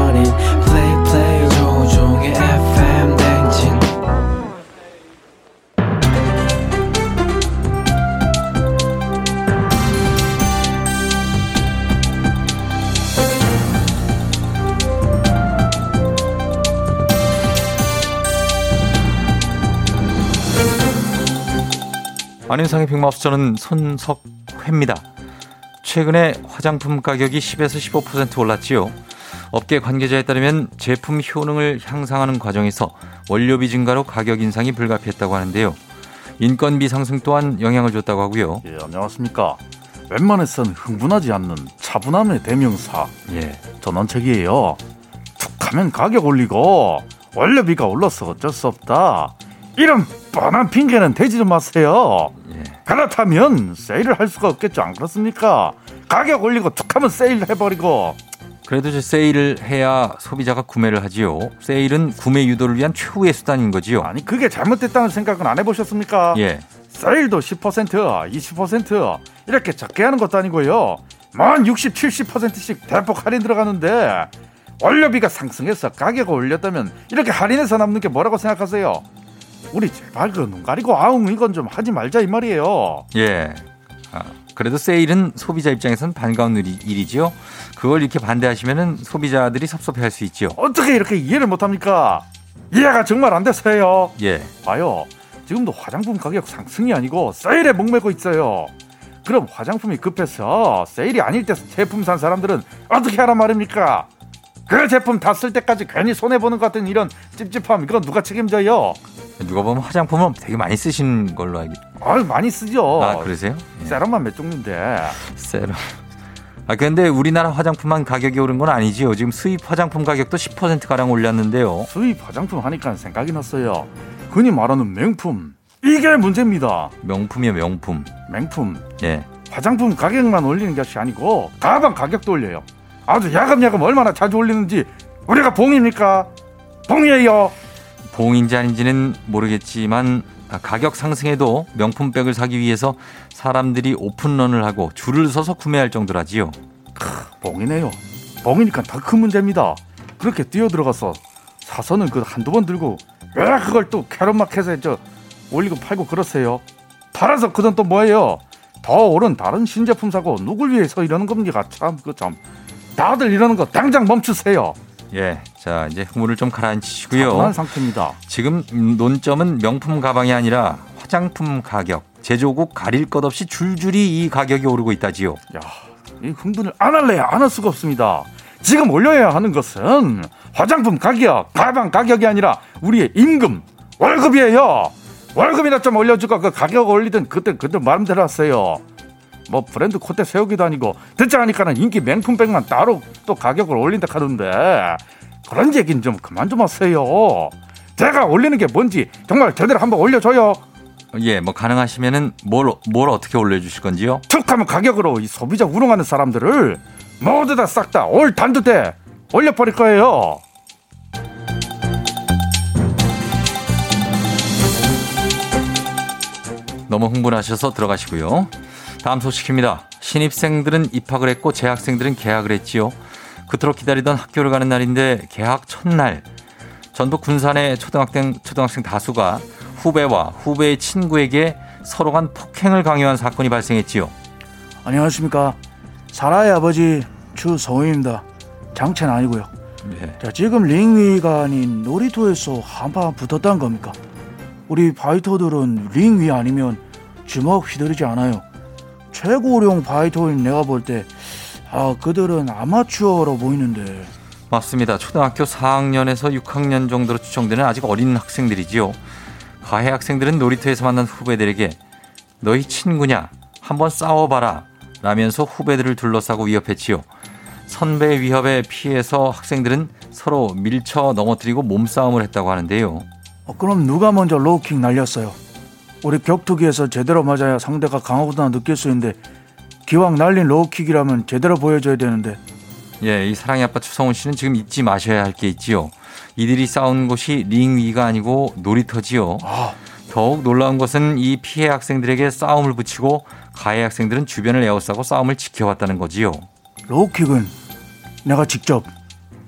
on it play play 조종의 에프엠 댕진. 안윤상의 빅마우스 저는 손석회입니다. 최근에 화장품 가격이 십에서 십오 퍼센트 올랐지요. 업계 관계자에 따르면 제품 효능을 향상하는 과정에서 원료비 증가로 가격 인상이 불가피했다고 하는데요. 인건비 상승 또한 영향을 줬다고 하고요. 예, 안녕하십니까. 웬만해선 흥분하지 않는 차분함의 대명사. 예, 전원책이에요. 툭 하면 가격 올리고 원료비가 올라서 어쩔 수 없다. 이런 뻔한 핑계는 대지 좀 마세요. 예. 그렇다면 세일을 할 수가 없겠죠. 안 그렇습니까? 가격 올리고 툭하면 세일을 해버리고. 그래도 이제 세일을 해야 소비자가 구매를 하지요. 세일은 구매 유도를 위한 최후의 수단인 거지요. 아니 그게 잘못됐다는 생각은 안 해보셨습니까? 예. 세일도 십 퍼센트, 이십 퍼센트 이렇게 적게 하는 것도 아니고요. 만 육십, 칠십 퍼센트씩 대폭 할인 들어가는데 원료비가 상승해서 가격을 올렸다면 이렇게 할인해서 남는 게 뭐라고 생각하세요? 우리 제발 그 눈 가리고 아웅 이건 좀 하지 말자 이 말이에요. 예. 아, 그래도 세일은 소비자 입장에선 반가운 일이, 일이지요. 그걸 이렇게 반대하시면은 소비자들이 섭섭해할 수 있지요. 어떻게 이렇게 이해를 못합니까? 이해가 정말 안 됐어요. 예. 봐요. 지금도 화장품 가격 상승이 아니고 세일에 목매고 있어요. 그럼 화장품이 급해서 세일이 아닐 때 제품 산 사람들은 어떻게 하란 말입니까? 그 제품 다 쓸 때까지 괜히 손해보는 것 같은 이런 찝찝함, 이건 누가 책임져요? 누가 보면 화장품은 되게 많이 쓰신 걸로 알기. 아유, 많이 쓰죠. 아, 그러세요? 세럼만 몇 종류인데. 세럼. 아, 근데 우리나라 화장품만 가격이 오른 건 아니지요. 지금 수입 화장품 가격도 십 퍼센트가량 올랐는데요. 수입 화장품 하니까 생각이 났어요. 흔히 말하는 명품. 이게 문제입니다. 명품이요, 명품. 명품. 예. 화장품 가격만 올리는 것이 아니고 가방 가격도 올려요. 아주 야금야금 얼마나 자주 올리는지 우리가 봉입니까? 봉이에요. 봉인지 아닌지는 모르겠지만 가격 상승에도 명품백을 사기 위해서 사람들이 오픈런을 하고 줄을 서서 구매할 정도라지요. 크, 봉이네요. 봉이니까 더 큰 문제입니다. 그렇게 뛰어들어가서 사서는 그 한두 번 들고 왜 그걸 또 캐럿마켓에 저 올리고 팔고 그러세요. 팔아서 그 돈 또 뭐예요? 더 오른 다른 신제품 사고 누굴 위해서 이러는 겁니까? 참, 그 참. 다들 이러는 거 당장 멈추세요. 예, 자 이제 흥분을 좀 가라앉히시고요. 당황한 상태입니다. 지금 논점은 명품 가방이 아니라 화장품 가격, 제조국 가릴 것 없이 줄줄이 이 가격이 오르고 있다지요. 야, 이 흥분을 안 할래야 안 할 수가 없습니다. 지금 올려야 하는 것은 화장품 가격, 가방 가격이 아니라 우리의 임금, 월급이에요. 월급이나 좀 올려주고 그 가격 올리든 그때 그때 마음대로 하세요. 뭐 브랜드 콧대 세우기도 아니고 듣자 하니까는 인기 명품백만 따로 또 가격을 올린다 하던데 그런 얘기는 좀 그만 좀 하세요. 제가 올리는 게 뭔지 정말 제대로 한번 올려줘요. 예, 뭐 가능하시면은 뭘, 뭘 어떻게 올려주실 건지요? 툭하면 가격으로 이 소비자 우롱하는 사람들을 모두 다 싹 다 올 단두대 올려버릴 거예요. 너무 흥분하셔서 들어가시고요. 다음 소식입니다. 신입생들은 입학을 했고 재학생들은 개학을 했지요. 그토록 기다리던 학교를 가는 날인데 개학 첫날 전북 군산의 초등학생, 초등학생 다수가 후배와 후배의 친구에게 서로 간 폭행을 강요한 사건이 발생했지요. 안녕하십니까. 사라의 아버지 주성우입니다. 장첸 아니고요. 네. 자, 지금 링 위가 아닌 놀이터에서 한판 붙었다는 겁니까? 우리 파이터들은 링 위 아니면 주먹 휘두르지 않아요. 최고령 바이토인 내가 볼 때 아, 그들은 아마추어로 보이는데. 맞습니다. 초등학교 사 학년에서 육 학년 정도로 추정되는 아직 어린 학생들이지요. 가해 학생들은 놀이터에서 만난 후배들에게 너희 친구냐? 한번 싸워봐라 라면서 후배들을 둘러싸고 위협했지요. 선배의 위협에 피해서 학생들은 서로 밀쳐 넘어뜨리고 몸싸움을 했다고 하는데요. 어, 그럼 누가 먼저 로우킥 날렸어요? 우리 격투기에서 제대로 맞아야 상대가 강하구나 느낄 수 있는데 기왕 날린 로우킥이라면 제대로 보여줘야 되는데. 예, 이 사랑의 아빠 추성훈 씨는 지금 잊지 마셔야 할 게 있지요. 이들이 싸운 곳이 링 위가 아니고 놀이터지요. 아. 더욱 놀라운 것은 이 피해 학생들에게 싸움을 붙이고 가해 학생들은 주변을 에워싸고 싸움을 지켜왔다는 거지요. 로우킥은 내가 직접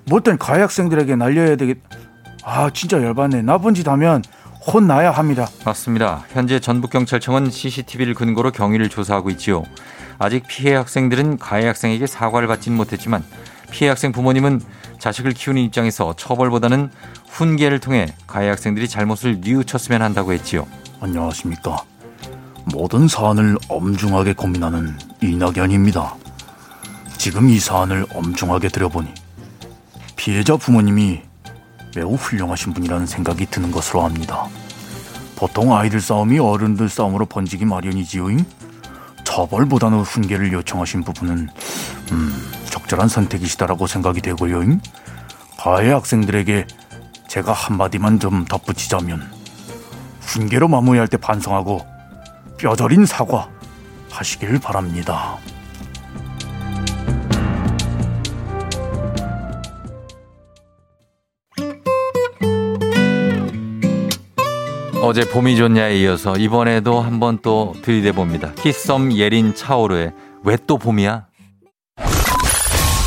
못된 가해 학생들에게 날려야 되겠... 아, 진짜 열받네. 나쁜 짓 하면... 혼나야 합니다. 맞습니다. 현재 전북경찰청은 씨씨티비를 근거로 경위를 조사하고 있지요. 아직 피해 학생들은 가해 학생에게 사과를 받지는 못했지만 피해 학생 부모님은 자식을 키우는 입장에서 처벌보다는 훈계를 통해 가해 학생들이 잘못을 뉘우쳤으면 한다고 했지요. 안녕하십니까. 모든 사안을 엄중하게 고민하는 이낙연입니다. 지금 이 사안을 엄중하게 들여보니 피해자 부모님이 매우 훌륭하신 분이라는 생각이 드는 것으로 압니다. 보통 아이들 싸움이 어른들 싸움으로 번지기 마련이지요. 처벌보다는 훈계를 요청하신 부분은 음, 적절한 선택이시다라고 생각이 되고요. 가해 학생들에게 제가 한마디만 좀 덧붙이자면 훈계로 마무리할 때 반성하고 뼈저린 사과 하시길 바랍니다. 어제 봄이 좋냐에 이어서 이번에도 한번 또 들이대봅니다. 키썸 예린 차오르의 왜 또 봄이야?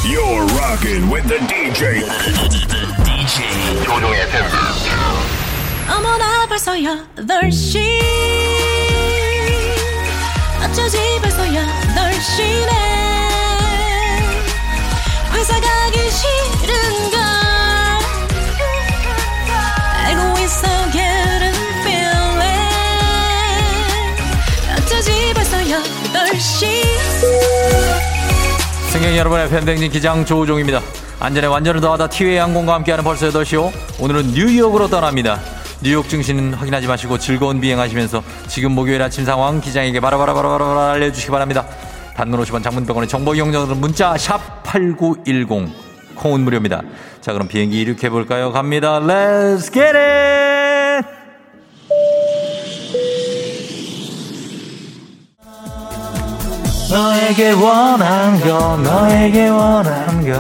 You're rocking with the 디제이. 디제이 조종의 팬. 어머나 벌써야 널씨 어쩌지 벌써야 널씨네 회사 가기 싫은걸 알고 있어. Get feeling 승객 여러분, 에프엠댕진 기장 조우종입니다. 안전에 완전을 더하다 티웨이 항공과 함께하는 벌써 여덟 시요. 오늘은 뉴욕으로 떠납니다. 뉴욕 증시는 확인하지 마시고 즐거운 비행하시면서 지금 목요일 아침 상황 기장에게 바라바라바라바라 알려주시기 바랍니다. 단문 오십 원, 장문 백 원의 정보 이용자들은 문자 샵 팔구일공, 콩은 무료입니다. 자, 그럼 비행기 이륙해볼까요? 갑니다. Let's get it! 너에게 원한 거, 너에게 원한 거.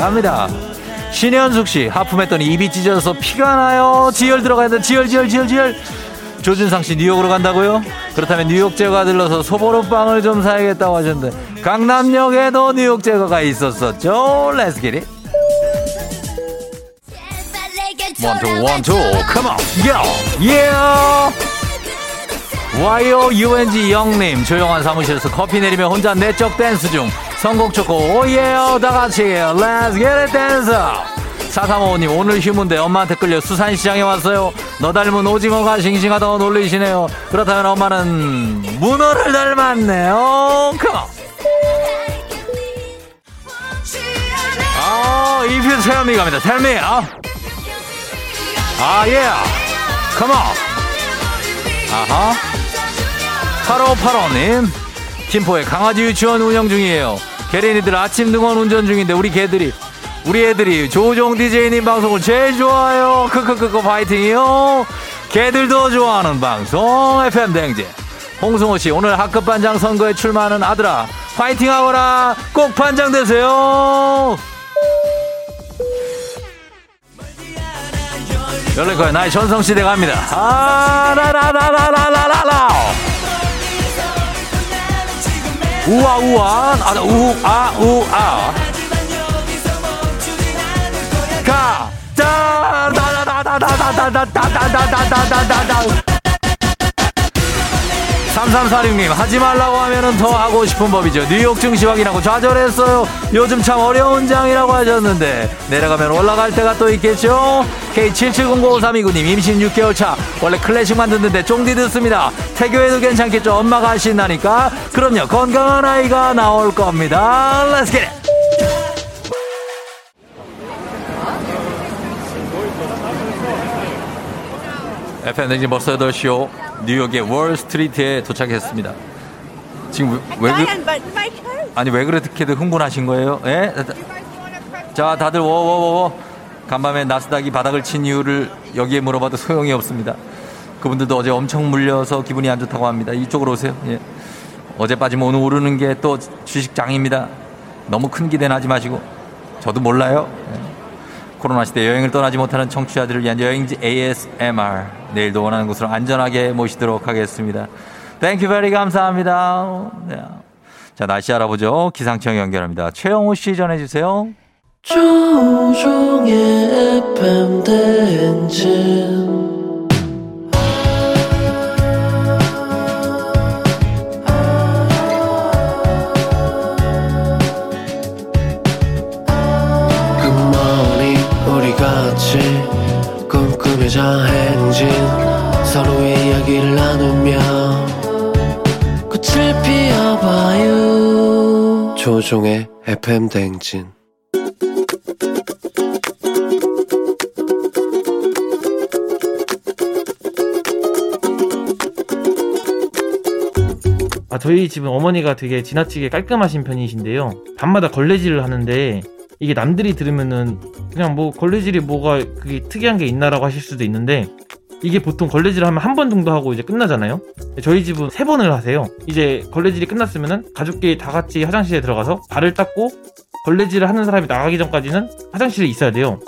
갑니다. 신현숙 씨, 하품했더니 입이 찢어져서 피가 나요. 지혈 들어가야 돼. 지혈, 지혈, 지혈, 지혈. 조준상 씨, 뉴욕으로 간다고요? 그렇다면 뉴욕 제과 들러서 소보루빵을 좀 사야겠다고 하셨는데, 강남역에도 뉴욕 제과가 있었었죠. Let's get it. One, two, one, two. Come on. Yeah. Yeah. 와이오유엔지 영님, 조용한 사무실에서 커피 내리며 혼자 내적 댄스 중 선곡 좋고 오예요 다같이 Let's get it 댄스. 사삼오오님, 오늘 휴무인데 엄마한테 끌려 수산시장에 왔어요. 너 닮은 오징어가 싱싱하다고 놀리시네요. 그렇다면 엄마는 문어를 닮았네요. 컴온. 아, 이필 세현이 갑니다. Tell me. 아, 예. 컴온. 아하. 팔오팔오님, 김포에 강아지 유치원 운영 중이에요. 개린이들 아침 등원 운전 중인데 우리 개들이 우리 애들이 조종 디제이님 방송을 제일 좋아해요. 크크크크 파이팅이요. 개들도 좋아하는 방송 에프엠댕진. 홍승호씨, 오늘 학급 반장 선거에 출마하는 아들아 파이팅하거라. 꼭 반장 되세요. 열릴거야 나의 전성시대 갑니다. 아라라라라라라라. 우아 우아 아 우아 우아 가 다 다다다다다다다다다다다다다다. 삼삼사육님, 하지 말라고 하면은 더 하고 싶은 법이죠. 뉴욕 증시 확인하고 좌절했어요. 요즘 참 어려운 장이라고 하셨는데 내려가면 올라갈 때가 또 있겠죠. 케이 칠칠공구오삼이구님, 임신 육 개월 차 원래 클래식 만드는데 쫑디 듣습니다. 태교에도 괜찮겠죠. 엄마가 하신다니까. 그럼요, 건강한 아이가 나올 겁니다. Let's get it. 에프엠댕진 벌써 여덟 시요. 뉴욕의 월스트리트에 도착했습니다. 지금 왜, 왜 아니 왜 그렇게들 흥분하신 거예요? 예? 자, 다들 워워워워. 간밤에 나스닥이 바닥을 친 이유를 여기에 물어봐도 소용이 없습니다. 그분들도 어제 엄청 물려서 기분이 안 좋다고 합니다. 이쪽으로 오세요. 예. 어제 빠지면 오늘 오르는 게 또 주식장입니다. 너무 큰 기대는 하지 마시고, 저도 몰라요. 예. 코로나 시대 여행을 떠나지 못하는 청취자들을 위한 여행지 에이에스엠알, 내일도 원하는 곳으로 안전하게 모시도록 하겠습니다. 땡큐 베리 감사합니다. 자, 날씨 알아보죠. 기상청 연결합니다. 최영호 씨 전해주세요. 조종의 에프엠댕진. 꿈꾸며자 행진, 서로의 이야기를 나누며 꽃을 피워봐요. 조종의 에프엠댕진. 아, 저희 집은 어머니가 되게 지나치게 깔끔하신 편이신데요, 밤마다 걸레질을 하는데 이게 남들이 들으면은 그냥 뭐 걸레질이 뭐가 그게 특이한 게 있나라고 하실 수도 있는데, 이게 보통 걸레질을 하면 한 번 정도 하고 이제 끝나잖아요. 저희 집은 세 번을 하세요. 이제 걸레질이 끝났으면은 가족끼리 다 같이 화장실에 들어가서 발을 닦고, 걸레질을 하는 사람이 나가기 전까지는 화장실에 있어야 돼요.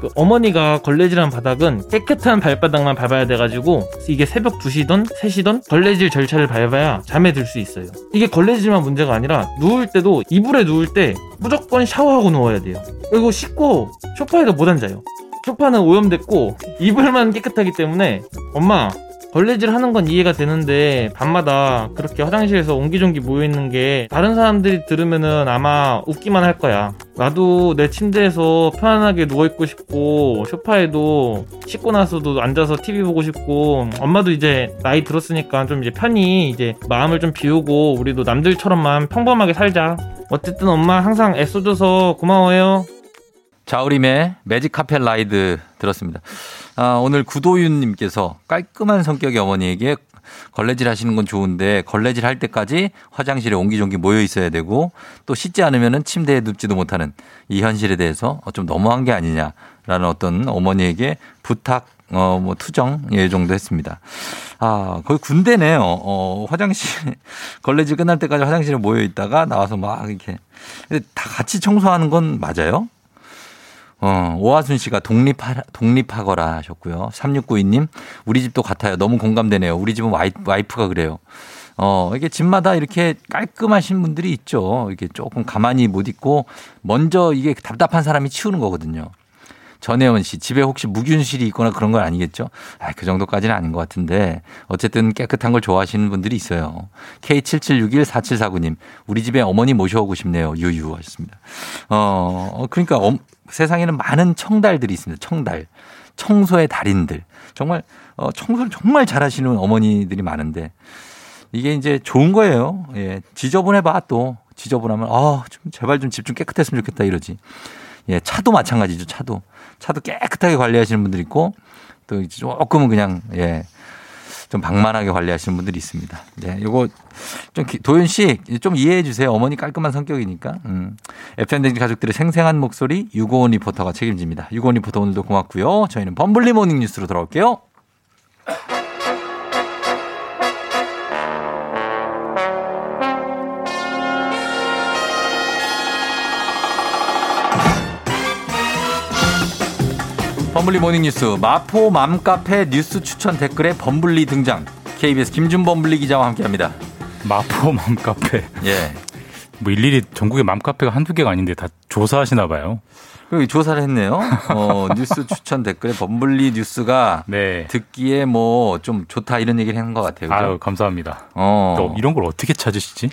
그 어머니가 걸레질한 바닥은 깨끗한 발바닥만 밟아야 돼가지고 이게 새벽 두 시든 세 시든 걸레질 절차를 밟아야 잠에 들 수 있어요. 이게 걸레질만 문제가 아니라 누울 때도 이불에 누울 때 무조건 샤워하고 누워야 돼요. 그리고 씻고 소파에도 못 앉아요. 소파는 오염됐고 이불만 깨끗하기 때문에 엄마 걸레질 하는 건 이해가 되는데 밤마다 그렇게 화장실에서 옹기종기 모여있는 게 다른 사람들이 들으면은 아마 웃기만 할 거야. 나도 내 침대에서 편안하게 누워있고 싶고 소파에도 씻고 나서도 앉아서 티비 보고 싶고, 엄마도 이제 나이 들었으니까 좀 이제 편히 이제 마음을 좀 비우고 우리도 남들처럼만 평범하게 살자. 어쨌든 엄마 항상 애써줘서 고마워요. 자우림의 매직 카펫 라이드 들었습니다. 아, 오늘 구도윤님께서 깔끔한 성격의 어머니에게 걸레질 하시는 건 좋은데 걸레질 할 때까지 화장실에 옹기종기 모여 있어야 되고 또 씻지 않으면 침대에 눕지도 못하는 이 현실에 대해서 좀 너무한 게 아니냐라는 어떤 어머니에게 부탁, 어, 뭐 투정 예 정도 했습니다. 아, 거의 군대네요. 어, 화장실 걸레질 끝날 때까지 화장실에 모여 있다가 나와서 막 이렇게. 근데 다 같이 청소하는 건 맞아요? 어, 오하순 씨가 독립하, 독립하거라 하셨고요. 삼육구이 님, 우리 집도 같아요. 너무 공감되네요. 우리 집은 와이, 와이프가 그래요. 어, 이게 집마다 이렇게 깔끔하신 분들이 있죠. 이렇게 조금 가만히 못 있고, 먼저 이게 답답한 사람이 치우는 거거든요. 전혜원 씨, 집에 혹시 무균실이 있거나 그런 건 아니겠죠? 아, 그 정도까지는 아닌 것 같은데 어쨌든 깨끗한 걸 좋아하시는 분들이 있어요. 케이 칠칠육일 사칠사구 님, 우리 집에 어머니 모셔오고 싶네요. 유유 하셨습니다. 어, 그러니까 엄, 세상에는 많은 청달들이 있습니다. 청달. 청소의 달인들. 정말 어, 청소를 정말 잘하시는 어머니들이 많은데 이게 이제 좋은 거예요. 예, 지저분해봐 또. 지저분하면 아, 좀 제발 좀 집 좀 깨끗했으면 좋겠다 이러지. 예, 차도 마찬가지죠. 차도. 차도 깨끗하게 관리하시는 분들이 있고 또 조금은 그냥 예, 좀 방만하게 관리하시는 분들이 있습니다. 예, 이거 좀 도윤 씨 좀 이해해 주세요. 어머니 깔끔한 성격이니까. 음. 에프엠댕진 가족들의 생생한 목소리 유고원 리포터가 책임집니다. 유고원 리포터 오늘도 고맙고요. 저희는 범블리 모닝 뉴스로 돌아올게요. 범블리 모닝뉴스 마포 맘카페 뉴스 추천 댓글에 범블리 등장. 케이비에스 김준범블리 기자와 함께합니다. 마포 맘카페. 예. 뭐 일일이 전국에 맘카페가 한두 개가 아닌데 다 조사하시나 봐요. 그리고 조사를 했네요. 어, 뉴스 추천 댓글에 범블리 뉴스가 네. 듣기에 뭐 좀 좋다 이런 얘기를 한 것 같아요. 그렇죠? 아유, 감사합니다. 어. 이런 걸 어떻게 찾으시지?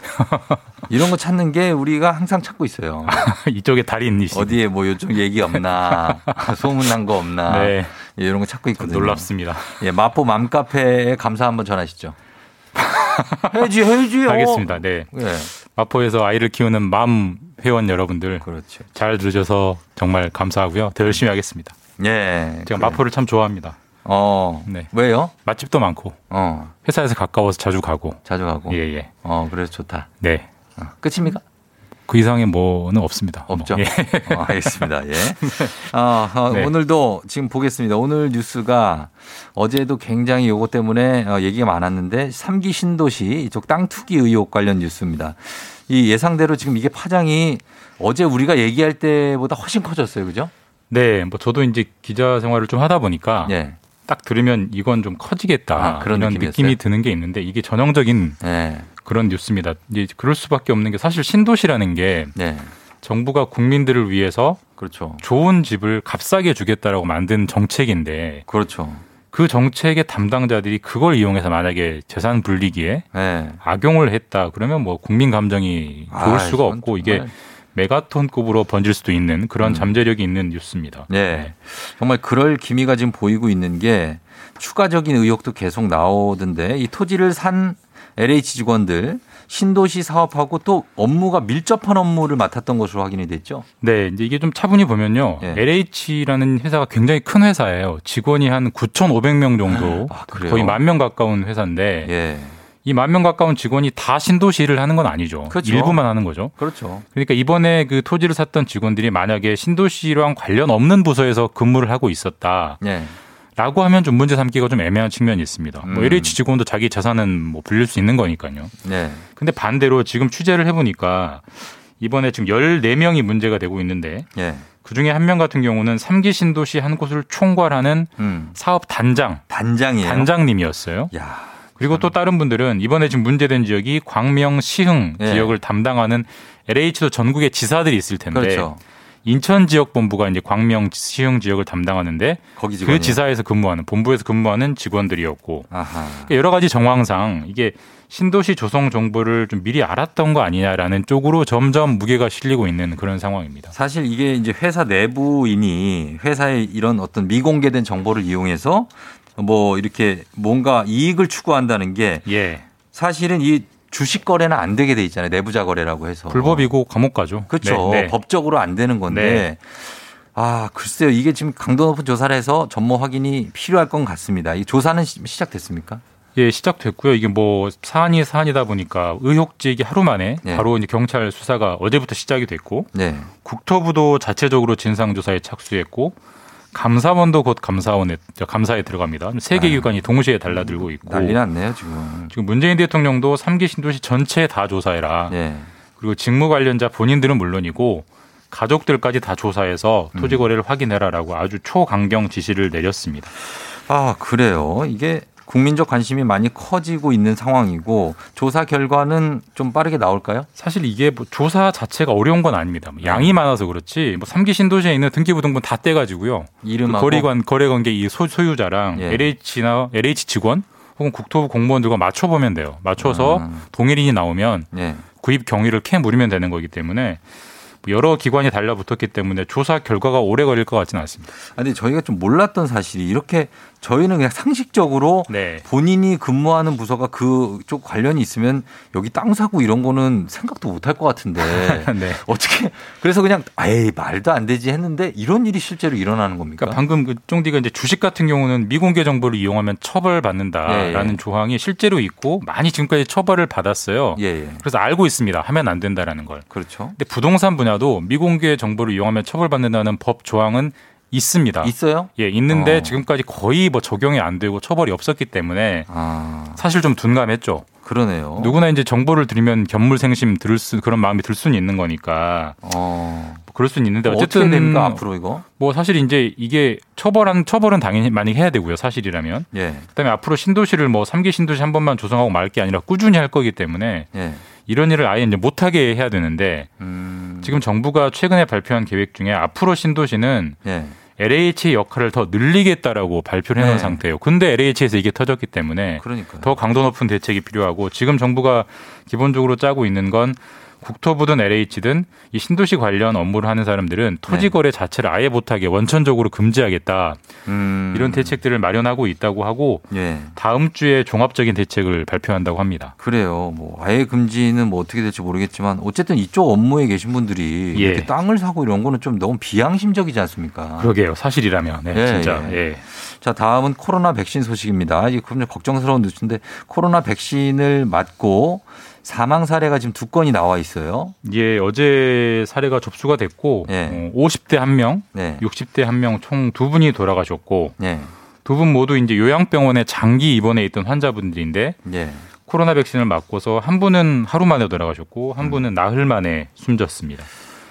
이런 거 찾는 게 우리가 항상 찾고 있어요. 이쪽에 달인이시죠. 어디에 뭐 요즘 얘기 없나, 소문난 거 없나. 네. 이런 거 찾고 있거든요. 놀랍습니다. 예, 마포 맘카페에 감사 한번 전하시죠. 해야지, 해야지. 알겠습니다. 네. 네. 마포에서 아이를 키우는 맘 회원 여러분들. 그렇죠. 잘 들으셔서 정말 감사하고요. 더 열심히 하겠습니다. 예. 제가 그래. 마포를 참 좋아합니다. 어. 네. 왜요? 맛집도 많고. 어. 회사에서 가까워서 자주 가고. 자주 가고. 예, 예. 어, 그래서 좋다. 네. 어. 끝입니까? 그 이상의 뭐는 없습니다. 없죠. 뭐. 예. 어, 알겠습니다. 예. 어, 어, 네. 오늘도 지금 보겠습니다. 오늘 뉴스가 어제도 굉장히 요거 때문에 얘기가 많았는데 삼 기 신도시 이쪽 땅 투기 의혹 관련 뉴스입니다. 이 예상대로 지금 이게 파장이 어제 우리가 얘기할 때보다 훨씬 커졌어요. 그죠? 네. 뭐 저도 이제 기자 생활을 좀 하다 보니까 예. 딱 들으면 이건 좀 커지겠다. 아, 그런 이런 느낌이 드는 게 있는데 이게 전형적인 예. 그런 뉴스입니다. 이제 그럴 수밖에 없는 게 사실 신도시라는 게 네. 정부가 국민들을 위해서 그렇죠. 좋은 집을 값싸게 주겠다라고 만든 정책인데 그렇죠. 그 정책의 담당자들이 그걸 이용해서 만약에 재산 불리기에 네. 악용을 했다 그러면 뭐 국민 감정이 좋을 아, 수가 없고 이게 메가톤급으로 번질 수도 있는 그런 음. 잠재력이 있는 뉴스입니다. 네. 네. 정말 그럴 기미가 지금 보이고 있는 게 추가적인 의혹도 계속 나오던데 이 토지를 산 엘에이치 직원들 신도시 사업하고 또 업무가 밀접한 업무를 맡았던 것으로 확인이 됐죠. 네, 이제 이게 좀 차분히 보면요. 네. 엘에이치라는 회사가 굉장히 큰 회사예요. 직원이 한 구천오백 명 정도, 아, 거의 만 명 가까운 회사인데 네. 이 만 명 가까운 직원이 다 신도시를 하는 건 아니죠. 그렇죠. 일부만 하는 거죠. 그렇죠. 그러니까 이번에 그 토지를 샀던 직원들이 만약에 신도시랑 관련 없는 부서에서 근무를 하고 있었다. 네. 라고 하면 좀 문제 삼기가 좀 애매한 측면이 있습니다. 음. 뭐 엘에이치 직원도 자기 재산은 뭐 불릴 수 있는 거니까요. 네. 근데 반대로 지금 취재를 해보니까 이번에 지금 열네 명이 문제가 되고 있는데 네. 그중에 한 명 같은 경우는 삼 기 신도시 한 곳을 총괄하는 음. 사업 단장. 단장이에요? 단장님이었어요. 야, 그리고 참. 또 다른 분들은 이번에 지금 문제된 지역이 광명, 시흥 네. 지역을 담당하는 엘에이치도 전국에 지사들이 있을 텐데 그렇죠. 인천 지역 본부가 이제 광명 시흥 지역을 담당하는데 거기 그 지사에서 근무하는 본부에서 근무하는 직원들이었고 아하. 여러 가지 정황상 이게 신도시 조성 정보를 좀 미리 알았던 거 아니냐라는 쪽으로 점점 무게가 실리고 있는 그런 상황입니다. 사실 이게 이제 회사 내부인이 회사의 이런 어떤 미공개된 정보를 이용해서 뭐 이렇게 뭔가 이익을 추구한다는 게 예. 사실은 이 주식 거래는 안 되게 돼 있잖아요. 내부자 거래라고 해서. 불법이고 감옥 가죠. 그렇죠. 네, 네. 법적으로 안 되는 건데. 네. 아 글쎄요. 이게 지금 강도 높은 조사를 해서 전모 확인이 필요할 것 같습니다. 이 조사는 시작됐습니까? 예, 시작됐고요. 이게 뭐 사안이 사안이다 보니까 의혹직이 하루 만에 네. 바로 이제 경찰 수사가 어제부터 시작이 됐고 네. 국토부도 자체적으로 진상조사에 착수했고 감사원도 곧 감사원에 감사에 들어갑니다. 세 개 기관이 동시에 달라들고 있고 난리 났네요 지금. 지금 문재인 대통령도 삼 기 신도시 전체 다 조사해라. 네. 그리고 직무 관련자 본인들은 물론이고 가족들까지 다 조사해서 토지 거래를 확인해라라고 아주 초강경 지시를 내렸습니다. 아 그래요. 이게 국민적 관심이 많이 커지고 있는 상황이고 조사 결과는 좀 빠르게 나올까요? 사실 이게 뭐 조사 자체가 어려운 건 아닙니다. 양이 많아서 그렇지 뭐 삼 기 신도시에 있는 등기부등본 다 떼가지고요. 이름하고. 그 거래관, 거래관계 이 소유자랑 예. 엘에이치나 엘에이치 직원 혹은 국토부 공무원들과 맞춰보면 돼요. 맞춰서 아. 동일인이 나오면 예. 구입 경위를 캐물으면 되는 거기 때문에 여러 기관이 달라붙었기 때문에 조사 결과가 오래 걸릴 것 같지는 않습니다. 그런데 저희가 좀 몰랐던 사실이 이렇게 저희는 그냥 상식적으로 네. 본인이 근무하는 부서가 그쪽 관련이 있으면 여기 땅 사고 이런 거는 생각도 못할 것 같은데 네. 어떻게 그래서 그냥 에이 말도 안 되지 했는데 이런 일이 실제로 일어나는 겁니까? 그러니까 방금 그 쫑디가 이제 주식 같은 경우는 미공개 정보를 이용하면 처벌받는다라는 예. 조항이 실제로 있고 많이 지금까지 처벌을 받았어요. 예. 그래서 알고 있습니다. 하면 안 된다라는 걸. 그렇죠. 근데 부동산 분야도 미공개 정보를 이용하면 처벌받는다는 법 조항은 있습니다. 있어요? 예, 있는데 어. 지금까지 거의 뭐 적용이 안 되고 처벌이 없었기 때문에 아. 사실 좀 둔감했죠. 그러네요. 누구나 이제 정보를 들으면 견물생심 들을 수 그런 마음이 들 수는 있는 거니까. 어. 뭐 그럴 수는 있는데 어쨌든 어떻게 됩니까 앞으로 이거? 뭐 사실 이제 이게 처벌한 처벌은 당연히 많이 해야 되고요. 사실이라면. 예. 그다음에 앞으로 신도시를 뭐 삼 기 신도시 한 번만 조성하고 말 게 아니라 꾸준히 할 거기 때문에. 예. 이런 일을 아예 이제 못하게 해야 되는데 음. 지금 정부가 최근에 발표한 계획 중에 앞으로 신도시는 예. 엘에이치 역할을 더 늘리겠다라고 발표를 해놓은 네. 상태예요. 근데 엘에이치에서 이게 터졌기 때문에 그러니까요. 더 강도 높은 대책이 필요하고 지금 정부가 기본적으로 짜고 있는 건 국토부든 엘에이치든 이 신도시 관련 업무를 하는 사람들은 토지 거래 자체를 아예 못하게 원천적으로 금지하겠다. 음. 이런 대책들을 마련하고 있다고 하고 예. 다음 주에 종합적인 대책을 발표한다고 합니다. 그래요. 뭐 아예 금지는 뭐 어떻게 될지 모르겠지만 어쨌든 이쪽 업무에 계신 분들이 예. 이렇게 땅을 사고 이런 거는 좀 너무 비양심적이지 않습니까? 그러게요. 사실이라면. 네, 예, 진짜. 예. 예. 자, 다음은 코로나 백신 소식입니다. 이게 좀 걱정스러운 뉴스인데 코로나 백신을 맞고 사망 사례가 지금 두 건이 나와 있어요. 예, 어제 사례가 접수가 됐고 예. 오십 대 한 명, 예. 육십 대 한 명 총 두 분이 돌아가셨고 예. 두 분 모두 이제 요양병원에 장기 입원해 있던 환자분들인데 예. 코로나 백신을 맞고서 한 분은 하루 만에 돌아가셨고 한 분은 나흘 만에 숨졌습니다.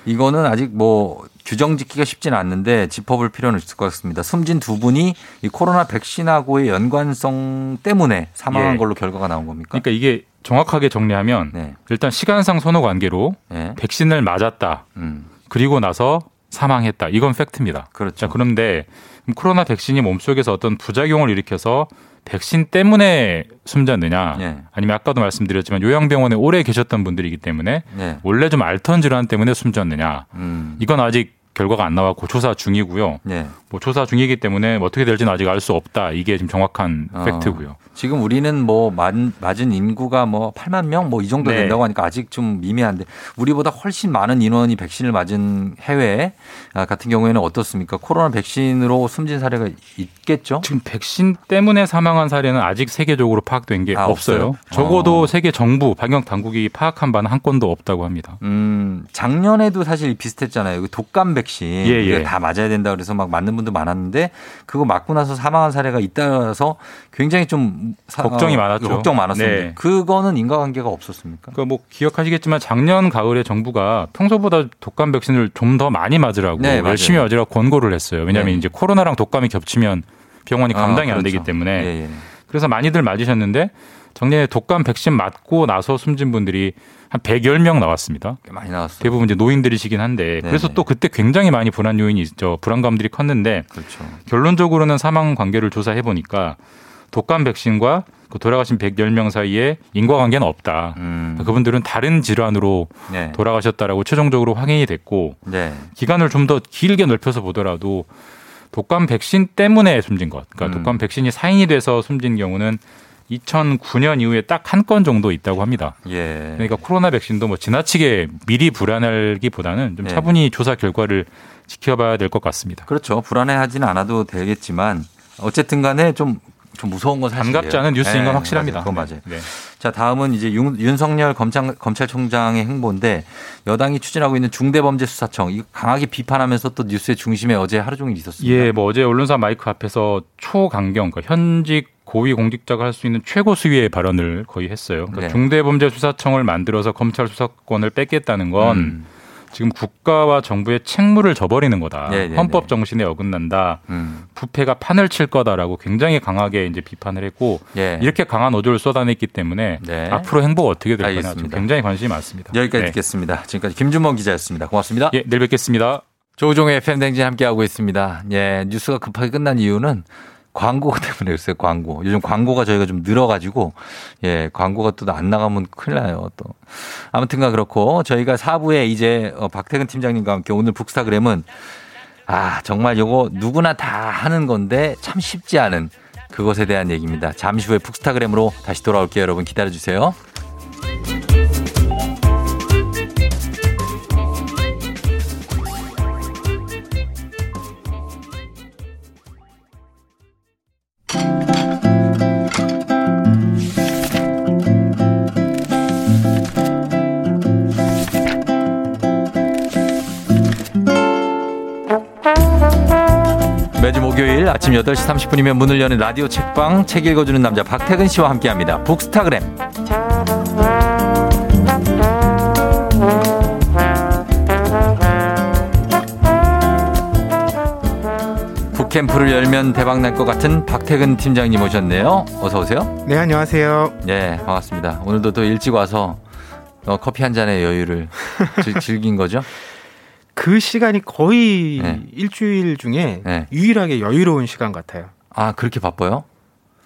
이거는 아직 뭐 규정 짓기가 쉽지는 않는데 짚어볼 필요는 있을 것 같습니다. 숨진 두 분이 이 코로나 백신하고의 연관성 때문에 사망한 예. 걸로 결과가 나온 겁니까? 그러니까 이게 정확하게 정리하면 네. 일단 시간상 선호 관계로 네. 백신을 맞았다. 음. 그리고 나서 사망했다. 이건 팩트입니다. 그렇죠. 자, 그런데 코로나 백신이 몸속에서 어떤 부작용을 일으켜서 백신 때문에 숨졌느냐 네. 아니면 아까도 말씀드렸지만 요양병원에 오래 계셨던 분들이기 때문에 네. 원래 좀 앓던 질환 때문에 숨졌느냐 음. 이건 아직 결과가 안 나왔고 조사 중이고요. 네. 뭐 조사 중이기 때문에 어떻게 될지는 아직 알 수 없다. 이게 지금 정확한 어. 팩트고요. 지금 우리는 뭐 맞은 인구가 뭐 팔만 명 뭐 이 정도 네. 된다고 하니까 아직 좀 미미한데 우리보다 훨씬 많은 인원이 백신을 맞은 해외 같은 경우에는 어떻습니까? 코로나 백신으로 숨진 사례가 있겠죠? 지금 백신 때문에 사망한 사례는 아직 세계적으로 파악된 게 아, 없어요. 없어요? 적어도 어. 세계 정부 방역 당국이 파악한 바는 한 건도 없다고 합니다. 음, 작년에도 사실 비슷했잖아요. 독감 백신 백신 예, 예. 다 맞아야 된다 그래서 막 맞는 분도 많았는데 그거 맞고 나서 사망한 사례가 있다라서 굉장히 좀 사, 걱정이 많았죠. 걱정 많았습니다. 네. 그거는 인과관계가 없었습니까? 그러니까 뭐 기억하시겠지만 작년 가을에 정부가 평소보다 독감 백신을 좀 더 많이 맞으라고 네, 열심히 맞으라고 권고를 했어요. 왜냐하면 네. 이제 코로나랑 독감이 겹치면 병원이 감당이 아, 그렇죠. 안 되기 때문에. 예, 예. 그래서 많이들 맞으셨는데 작년에 독감 백신 맞고 나서 숨진 분들이 한 백십 명 나왔습니다. 많이 나왔어요. 대부분 이제 노인들이시긴 한데 네네. 그래서 또 그때 굉장히 많이 불안 요인이 있죠. 불안감들이 컸는데 그렇죠. 결론적으로는 사망 관계를 조사해 보니까 독감 백신과 그 돌아가신 백십 명 사이에 인과관계는 없다. 음. 그분들은 다른 질환으로 네. 돌아가셨다라고 최종적으로 확인이 됐고 네. 기간을 좀 더 길게 넓혀서 보더라도 독감 백신 때문에 숨진 것. 그러니까 음. 독감 백신이 사인이 돼서 숨진 경우는 이천구 년 이후에 딱 한 건 정도 있다고 합니다. 예. 그러니까 코로나 백신도 뭐 지나치게 미리 불안하기보다는 좀 차분히 예. 조사 결과를 지켜봐야 될 것 같습니다. 그렇죠. 불안해하지는 않아도 되겠지만 어쨌든 간에 좀 좀 무서운 건 사실이에요. 반갑지 않은 뉴스인 건 네, 확실합니다. 그건 맞아요. 네. 자, 다음은 이제 윤, 윤석열 검찰, 검찰총장의 행보인데 여당이 추진하고 있는 중대범죄수사청 이거 강하게 비판하면서 또 뉴스의 중심에 어제 하루 종일 있었습니다. 예, 뭐 어제 언론사 마이크 앞에서 초강경, 그러니까 현직 고위공직자가 할 수 있는 최고 수위의 발언을 거의 했어요. 그러니까 네. 중대범죄수사청을 만들어서 검찰 수사권을 뺏겠다는 건 음. 지금 국가와 정부의 책무를 저버리는 거다. 네네네. 헌법 정신에 어긋난다. 음. 부패가 판을 칠 거다라고 굉장히 강하게 이제 비판을 했고 네. 이렇게 강한 어조를 쏟아냈기 때문에 네. 앞으로 행보가 어떻게 될 거냐 굉장히 관심이 많습니다. 여기까지 네. 듣겠습니다. 지금까지 김준범 기자였습니다. 고맙습니다. 예, 내일 뵙겠습니다. 조우종의 에프엠댕진 함께하고 있습니다. 예, 뉴스가 급하게 끝난 이유는 광고 때문에 그랬어요. 광고. 요즘 광고가 저희가 좀 늘어가지고 예 광고가 또 안 나가면 큰일 나요. 또 아무튼가 그렇고 저희가 사 부에 이제 박태근 팀장님과 함께 오늘 북스타그램은 아 정말 요거 누구나 다 하는 건데 참 쉽지 않은 그것에 대한 얘기입니다. 잠시 후에 북스타그램으로 다시 돌아올게요. 여러분 기다려주세요. 매주 목요일 아침 여덟 시 삼십 분이면 문을 여는 라디오 책방 책 읽어주는 남자 박태근 씨와 함께합니다. 북스타그램. 북캠프를 열면 대박날 것 같은 박태근 팀장님 오셨네요. 어서 오세요. 네, 안녕하세요. 네, 반갑습니다. 오늘도 또 일찍 와서 커피 한 잔의 여유를 즐, 즐긴 거죠? 그 시간이 거의 네. 일주일 중에 네. 유일하게 여유로운 시간 같아요. 아, 그렇게 바빠요?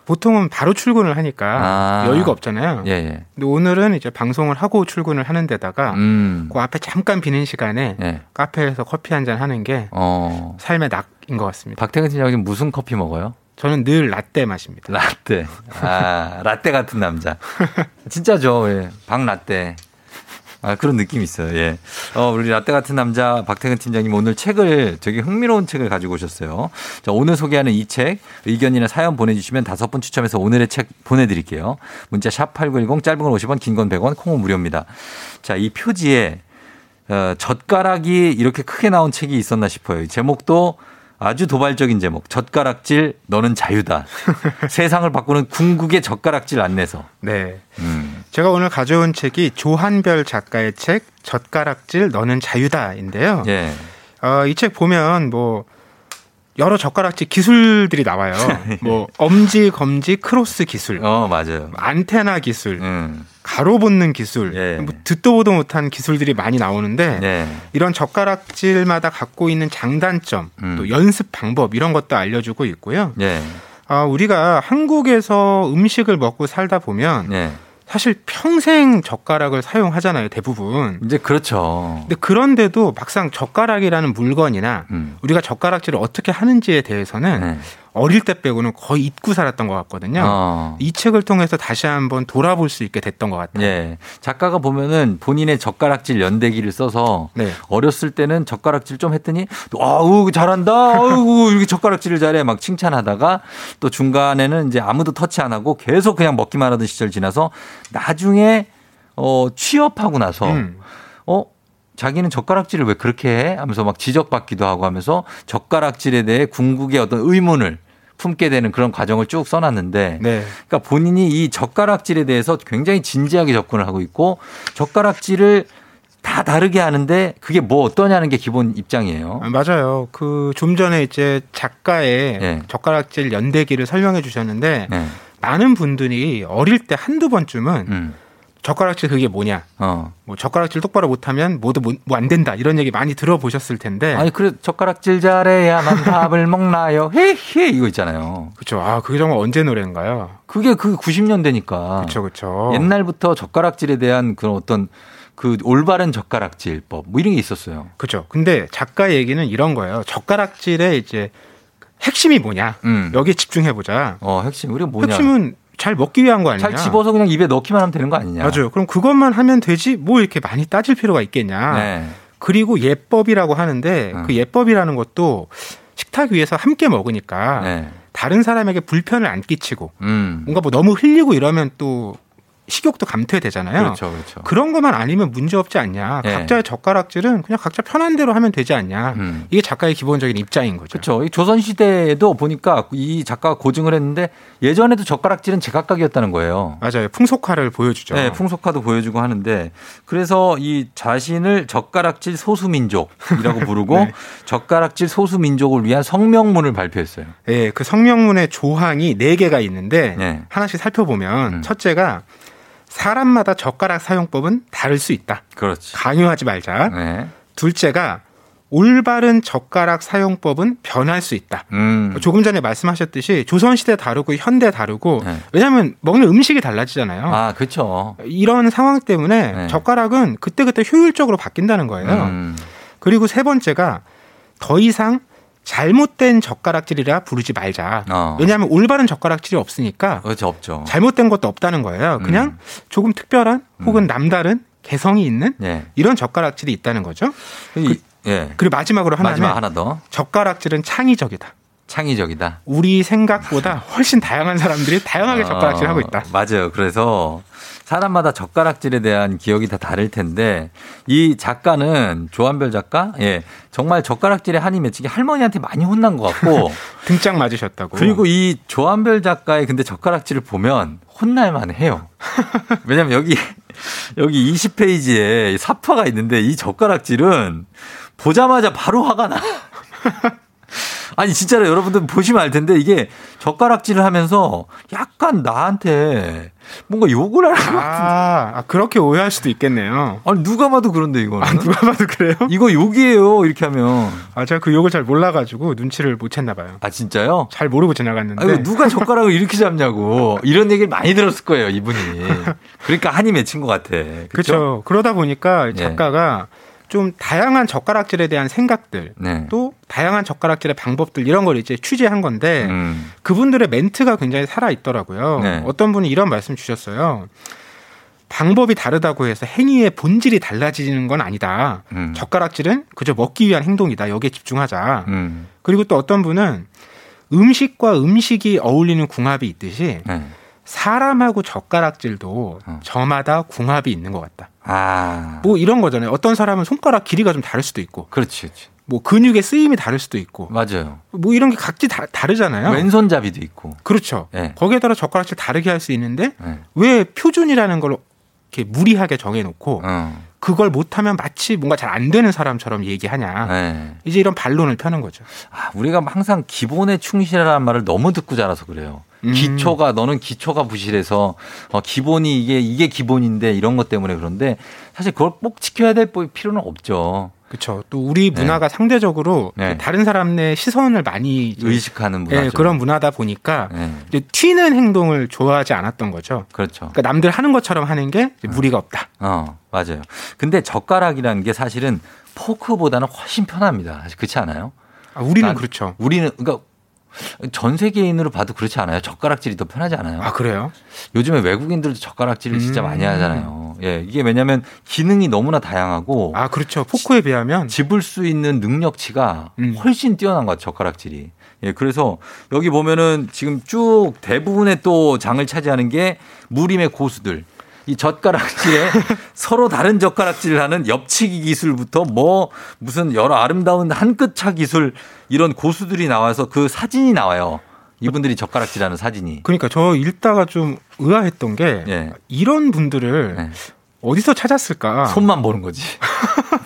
보통은 바로 출근을 하니까 아. 여유가 없잖아요. 예, 예. 근데 오늘은 이제 방송을 하고 출근을 하는 데다가 음. 그 앞에 잠깐 비는 시간에 예. 카페에서 커피 한잔 하는 게 어. 삶의 낙인 것 같습니다. 박태근 팀장님 무슨 커피 먹어요? 저는 늘 라떼 마십니다. 라떼. 아, 라떼 같은 남자. 진짜죠. 예. 박 라떼. 아, 그런 느낌이 있어요. 예. 어, 우리 라떼 같은 남자 박태근 팀장님 오늘 책을 되게 흥미로운 책을 가지고 오셨어요. 자, 오늘 소개하는 이 책 의견이나 사연 보내주시면 다섯 분 추첨해서 오늘의 책 보내드릴게요. 문자 샵 팔구일공 짧은 건 오십 원 긴 건 백 원 콩은 무료입니다. 자, 이 표지에 어, 젓가락이 이렇게 크게 나온 책이 있었나 싶어요. 이 제목도 아주 도발적인 제목. 젓가락질 너는 자유다. 세상을 바꾸는 궁극의 젓가락질 안내서. 네. 음. 제가 오늘 가져온 책이 조한별 작가의 책 젓가락질 너는 자유다인데요. 예. 어, 이 책 보면 뭐 여러 젓가락질 기술들이 나와요. 뭐 엄지, 검지, 크로스 기술. 어, 맞아요. 안테나 기술. 음. 가로 붓는 기술. 예. 뭐 듣도 보도 못한 기술들이 많이 나오는데 예. 이런 젓가락질마다 갖고 있는 장단점, 음. 또 연습 방법 이런 것도 알려주고 있고요. 예. 아, 우리가 한국에서 음식을 먹고 살다 보면 예. 사실 평생 젓가락을 사용하잖아요, 대부분. 이제 그렇죠. 근데 그런데도 막상 젓가락이라는 물건이나 음. 우리가 젓가락질을 어떻게 하는지에 대해서는 네. 어릴 때 빼고는 거의 잊고 살았던 것 같거든요. 어. 이 책을 통해서 다시 한번 돌아볼 수 있게 됐던 것 같아요. 예. 작가가 보면은 본인의 젓가락질 연대기를 써서 네. 어렸을 때는 젓가락질 좀 했더니 아우 잘한다, 아우 이렇게 젓가락질을 잘해 막 칭찬하다가 또 중간에는 이제 아무도 터치 안 하고 계속 그냥 먹기만 하던 시절 지나서 나중에 어, 취업하고 나서 음. 어. 자기는 젓가락질을 왜 그렇게 해? 하면서 막 지적받기도 하고 하면서 젓가락질에 대해 궁극의 어떤 의문을 품게 되는 그런 과정을 쭉 써놨는데 네. 그러니까 본인이 이 젓가락질에 대해서 굉장히 진지하게 접근을 하고 있고 젓가락질을 다 다르게 하는데 그게 뭐 어떠냐는 게 기본 입장이에요. 맞아요. 그 좀 전에 이제 작가의 네. 젓가락질 연대기를 설명해 주셨는데 네. 많은 분들이 어릴 때 한두 번쯤은 음. 젓가락질 그게 뭐냐. 어. 뭐 젓가락질 똑바로 못하면 뭐도 뭐 안 된다. 이런 얘기 많이 들어보셨을 텐데. 아니 그래 젓가락질 잘해야만 밥을 먹나요. 헤헤 이거 있잖아요. 그렇죠. 아 그게 정말 언제 노래인가요? 그게 그 구십 년대니까. 그렇죠, 그렇죠. 옛날부터 젓가락질에 대한 그런 어떤 그 올바른 젓가락질법 뭐 이런 게 있었어요. 그렇죠. 근데 작가 얘기는 이런 거예요. 젓가락질의 이제 핵심이 뭐냐. 음. 여기에 집중해 보자. 어 핵심 우리가 뭐냐. 핵심은 잘 먹기 위한 거 아니냐? 잘 집어서 그냥 입에 넣기만 하면 되는 거 아니냐? 맞아요. 그럼 그것만 하면 되지 뭐 이렇게 많이 따질 필요가 있겠냐? 네. 그리고 예법이라고 하는데 음. 그 예법이라는 것도 식탁 위에서 함께 먹으니까 네. 다른 사람에게 불편을 안 끼치고 음. 뭔가 뭐 너무 흘리고 이러면 또 식욕도 감퇴되잖아요. 그렇죠, 그렇죠. 그런 것만 아니면 문제 없지 않냐. 네. 각자의 젓가락질은 그냥 각자 편한 대로 하면 되지 않냐. 음. 이게 작가의 기본적인 입장인 거죠. 그렇죠. 조선시대에도 보니까 이 작가가 고증을 했는데 예전에도 젓가락질은 제각각이었다는 거예요. 맞아요. 풍속화를 보여주죠. 네, 풍속화도 보여주고 하는데 그래서 이 자신을 젓가락질 소수민족이라고 부르고 네. 젓가락질 소수민족을 위한 성명문을 발표했어요. 네, 그 성명문의 조항이 네 개가 있는데 네. 하나씩 살펴보면 음. 첫째가 사람마다 젓가락 사용법은 다를 수 있다. 그렇지. 강요하지 말자. 네. 둘째가 올바른 젓가락 사용법은 변할 수 있다. 음. 조금 전에 말씀하셨듯이 조선시대 다르고 현대 다르고 네. 왜냐하면 먹는 음식이 달라지잖아요. 아, 그렇죠. 이런 상황 때문에 네. 젓가락은 그때그때 효율적으로 바뀐다는 거예요. 음. 그리고 세 번째가 더 이상 잘못된 젓가락질이라 부르지 말자. 어. 왜냐하면 올바른 젓가락질이 없으니까 그렇죠, 없죠. 잘못된 것도 없다는 거예요. 그냥 음. 조금 특별한 혹은 음. 남다른 개성이 있는 예. 이런 젓가락질이 있다는 거죠. 이, 그, 예. 그리고 마지막으로 하나는 마지막 하나 더. 젓가락질은 창의적이다. 창의적이다. 우리 생각보다 훨씬 다양한 사람들이 다양하게 어, 젓가락질을 하고 있다. 맞아요. 그래서 사람마다 젓가락질에 대한 기억이 다 다를 텐데 이 작가는 조한별 작가 예, 정말 젓가락질의 한이 맺히게 할머니한테 많이 혼난 것 같고 등짝 맞으셨다고. 그리고 이 조한별 작가의 근데 젓가락질을 보면 혼날만 해요. 왜냐하면 여기 여기 이십 페이지에 사파가 있는데 이 젓가락질은 보자마자 바로 화가 나. 아니 진짜로 여러분들 보시면 알 텐데 이게 젓가락질을 하면서 약간 나한테 뭔가 욕을 하는 것 같은데. 아, 그렇게 오해할 수도 있겠네요. 아니 누가 봐도 그런데 이거는. 아, 누가 봐도 그래요? 이거 욕이에요 이렇게 하면. 아 제가 그 욕을 잘 몰라가지고 눈치를 못 챘나 봐요. 아 진짜요? 잘 모르고 지나갔는데. 아니, 누가 젓가락을 이렇게 잡냐고 이런 얘기를 많이 들었을 거예요 이분이. 그러니까 한이 맺힌 것 같아. 그렇죠. 그러다 보니까 작가가 네. 좀 다양한 젓가락질에 대한 생각들 네. 또 다양한 젓가락질의 방법들 이런 걸 이제 취재한 건데 음. 그분들의 멘트가 굉장히 살아있더라고요. 네. 어떤 분이 이런 말씀 주셨어요. 방법이 다르다고 해서 행위의 본질이 달라지는 건 아니다. 음. 젓가락질은 그저 먹기 위한 행동이다. 여기에 집중하자. 음. 그리고 또 어떤 분은 음식과 음식이 어울리는 궁합이 있듯이 네. 사람하고 젓가락질도 어. 저마다 궁합이 있는 것 같다. 아. 뭐 이런 거잖아요. 어떤 사람은 손가락 길이가 좀 다를 수도 있고. 그렇지, 그렇지. 뭐 근육의 쓰임이 다를 수도 있고. 맞아요. 뭐 이런 게 각지 다, 다르잖아요. 왼손잡이도 있고. 그렇죠. 네. 거기에 따라 젓가락질 다르게 할 수 있는데 네. 왜 표준이라는 걸 이렇게 무리하게 정해놓고 어. 그걸 못하면 마치 뭔가 잘 안 되는 사람처럼 얘기하냐. 네. 이제 이런 반론을 펴는 거죠. 아, 우리가 항상 기본에 충실하라는 말을 너무 듣고 자라서 그래요. 음. 기초가 너는 기초가 부실해서 어, 기본이 이게 이게 기본인데 이런 것 때문에 그런데 사실 그걸 꼭 지켜야 될 필요는 없죠. 그렇죠. 또 우리 문화가 네. 상대적으로 네. 다른 사람의 시선을 많이 의식하는 문화죠. 네, 그런 문화다 보니까 네. 이제 튀는 행동을 좋아하지 않았던 거죠. 그렇죠. 그러니까 남들 하는 것처럼 하는 게 무리가 없다. 어, 맞아요. 근데 젓가락이라는 게 사실은 포크보다는 훨씬 편합니다. 사실 그렇지 않아요? 아, 우리는 난, 그렇죠. 우리는 그러니까. 전 세계인으로 봐도 그렇지 않아요? 젓가락질이 더 편하지 않아요? 아, 그래요? 요즘에 외국인들도 젓가락질을 음. 진짜 많이 하잖아요. 예, 이게 왜냐면 기능이 너무나 다양하고. 아, 그렇죠. 포크에 비하면. 집을 수 있는 능력치가 음. 훨씬 뛰어난 것 같아요, 젓가락질이. 예, 그래서 여기 보면은 지금 쭉 대부분의 또 장을 차지하는 게 무림의 고수들. 이 젓가락질에 서로 다른 젓가락질을 하는 옆치기 기술부터 뭐 무슨 여러 아름다운 한끗차 기술 이런 고수들이 나와서 그 사진이 나와요. 이분들이 젓가락질하는 사진이. 그러니까 저 읽다가 좀 의아했던 게 네. 이런 분들을 네. 어디서 찾았을까? 손만 보는 거지.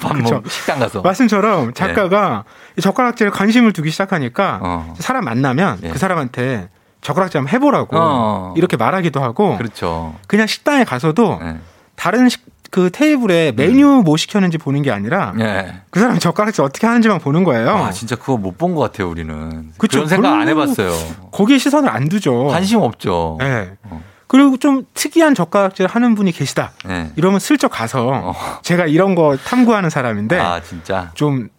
밥 먹고 식당 가서. 말씀처럼 작가가 네. 젓가락질에 관심을 두기 시작하니까 어. 사람 만나면 네. 그 사람한테 젓가락질 한번 해보라고 어. 이렇게 말하기도 하고. 그렇죠. 그냥 식당에 가서도 네. 다른 식, 그 테이블에 메뉴 뭐 시켰는지 보는 게 아니라 네. 그 사람이 젓가락질 어떻게 하는지만 보는 거예요. 아, 진짜 그거 못 본 것 같아요, 우리는. 그쵸? 그런 생각 안 해봤어요. 거기에 시선을 안 두죠. 관심 없죠. 네. 어. 그리고 좀 특이한 젓가락질 하는 분이 계시다. 네. 이러면 슬쩍 가서 어. 제가 이런 거 탐구하는 사람인데 아, 진짜. 좀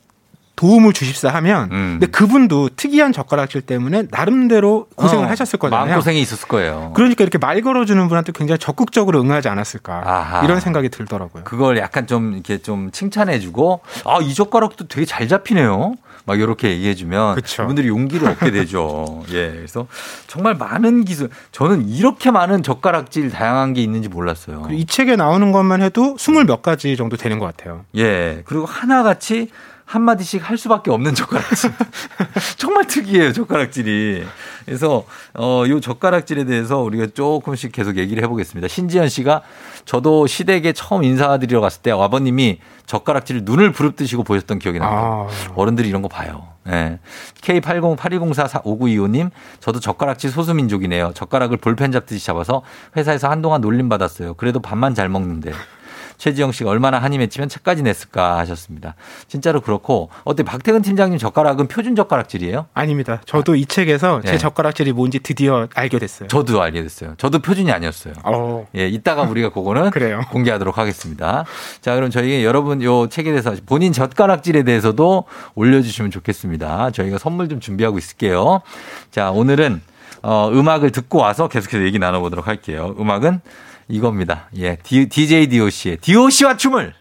도움을 주십사 하면 음. 근데 그분도 특이한 젓가락질 때문에 나름대로 고생을 어, 하셨을 거잖아요. 마음고생이 있었을 거예요. 그러니까 이렇게 말 걸어주는 분한테 굉장히 적극적으로 응하지 않았을까. 아하. 이런 생각이 들더라고요. 그걸 약간 좀 이렇게 좀 칭찬해주고 아, 이 젓가락도 되게 잘 잡히네요. 막 이렇게 얘기해주면 그쵸. 그분들이 용기를 얻게 되죠. 예, 그래서 정말 많은 기술. 저는 이렇게 많은 젓가락질 다양한 게 있는지 몰랐어요. 이 책에 나오는 것만 해도 스물 몇 가지 정도 되는 것 같아요. 예, 그리고 하나같이 한마디씩 할 수밖에 없는 젓가락질. 정말 특이해요, 젓가락질이. 그래서, 어, 요 젓가락질에 대해서 우리가 조금씩 계속 얘기를 해보겠습니다. 신지현 씨가 저도 시댁에 처음 인사드리러 갔을 때 아버님이 젓가락질을 눈을 부릅뜨시고 보셨던 기억이 납니다. 아. 어른들이 이런 거 봐요. 네. 케이 팔공 팔이공사 오구이오님 저도 젓가락질 소수민족이네요. 젓가락을 볼펜 잡듯이 잡아서 회사에서 한동안 놀림받았어요. 그래도 밥만 잘 먹는데. 최지영 씨가 얼마나 한이 맺히면 책까지 냈을까 하셨습니다. 진짜로 그렇고 어때 박태근 팀장님 젓가락은 표준 젓가락질이에요? 아닙니다. 저도 아, 이 책에서 제 예. 젓가락질이 뭔지 드디어 알게 됐어요. 저도 알게 됐어요. 저도 표준이 아니었어요. 오. 예, 이따가 우리가 그거는 공개하도록 하겠습니다. 자, 그럼 저희 여러분 요 책에 대해서 본인 젓가락질에 대해서도 올려주시면 좋겠습니다. 저희가 선물 좀 준비하고 있을게요. 자, 오늘은 어, 음악을 듣고 와서 계속해서 얘기 나눠보도록 할게요. 음악은 이겁니다. 예, 디제이 디오씨의 디오씨와 춤을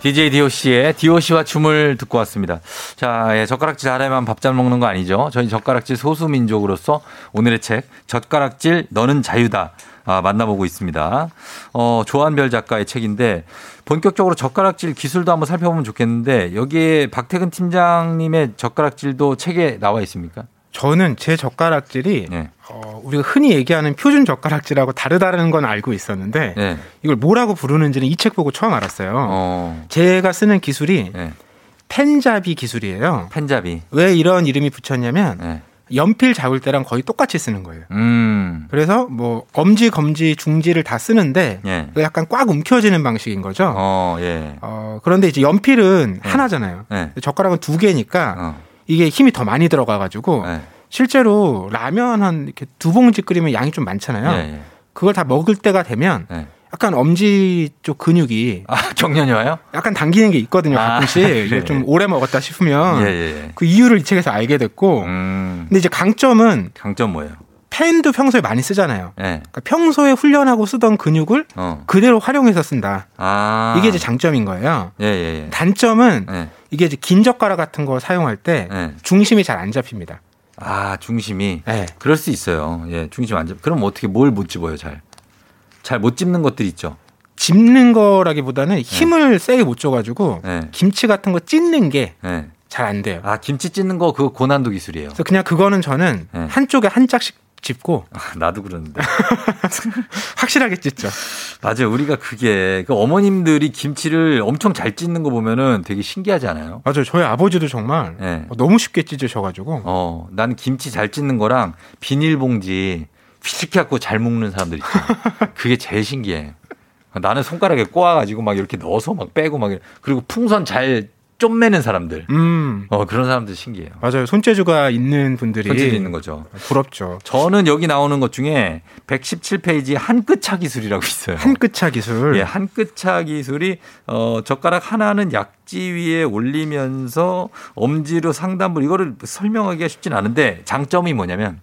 디제이 디오씨의 디오씨와 춤을 듣고 왔습니다. 자, 예, 젓가락질 하려면 밥 잘 먹는 거 아니죠. 저희 젓가락질 소수민족으로서 오늘의 책 젓가락질 너는 자유다 아, 만나보고 있습니다. 어, 조한별 작가의 책인데 본격적으로 젓가락질 기술도 한번 살펴보면 좋겠는데 여기에 박태근 팀장님의 젓가락질도 책에 나와 있습니까? 저는 제 젓가락질이 네. 어, 우리가 흔히 얘기하는 표준 젓가락질하고 다르다는 건 알고 있었는데 네. 이걸 뭐라고 부르는지는 이 책 보고 처음 알았어요. 어. 제가 쓰는 기술이 네. 펜잡이 기술이에요. 펜잡이. 왜 이런 이름이 붙였냐면 네. 연필 잡을 때랑 거의 똑같이 쓰는 거예요. 음. 그래서 뭐 엄지, 검지, 중지를 다 쓰는데 네. 약간 꽉 움켜쥐는 방식인 거죠. 어, 예. 어, 그런데 이제 연필은 네. 하나잖아요. 네. 젓가락은 두 개니까 어. 이게 힘이 더 많이 들어가가지고 네. 실제로 라면 한 이렇게 두 봉지 끓이면 양이 좀 많잖아요. 네, 네. 그걸 다 먹을 때가 되면 네. 약간 엄지 쪽 근육이 아, 경련이 와요? 약간 당기는 게 있거든요. 가끔씩 아, 네. 좀 오래 먹었다 싶으면 네, 네. 그 이유를 이 책에서 알게 됐고 음. 근데 이제 강점은 강점 뭐예요? 펜도 평소에 많이 쓰잖아요. 네. 그러니까 평소에 훈련하고 쓰던 근육을 어. 그대로 활용해서 쓴다. 아. 이게 이제 장점인 거예요. 예, 예, 예. 단점은 예. 이게 이제 긴 젓가락 같은 거 사용할 때 예. 중심이 잘 안 잡힙니다. 아, 중심이. 예. 그럴 수 있어요. 예, 중심 안 잡. 그럼 어떻게 뭘 못 집어요, 잘? 잘 못 집는 것들이 있죠. 집는 거라기보다는 힘을 예. 세게 못 줘가지고 예. 김치 같은 거 찢는 게. 예. 잘 안 돼요. 아, 김치 찢는 거 그거 고난도 기술이에요. 그래서 그냥 그거는 저는 예. 한쪽에 한 짝씩. 짚고 아, 나도 그러는데 확실하게 찢죠. 맞아요. 우리가 그게 그 어머님들이 김치를 엄청 잘 찢는 거 보면은 되게 신기하지 않아요? 맞아요. 저희 아버지도 정말 네. 너무 쉽게 찢으셔가지고 어, 난 김치 잘 찢는 거랑 비닐봉지 휘식 갖고 잘 묶는 사람들 있죠. 그게 제일 신기해. 나는 손가락에 꼬아가지고 막 이렇게 넣어서 막 빼고 막 그리고 풍선 잘 좀 매는 사람들, 음, 어 그런 사람들 신기해요. 맞아요, 손재주가 있는 분들이 손재주 있는 거죠. 부럽죠. 저는 여기 나오는 것 중에 백십칠 페이지 한끗차 기술이라고 있어요. 한끗차 기술. 예, 한끗차 기술이 어 젓가락 하나는 약지 위에 올리면서 엄지로 상단부 이거를 설명하기가 쉽진 않은데 장점이 뭐냐면.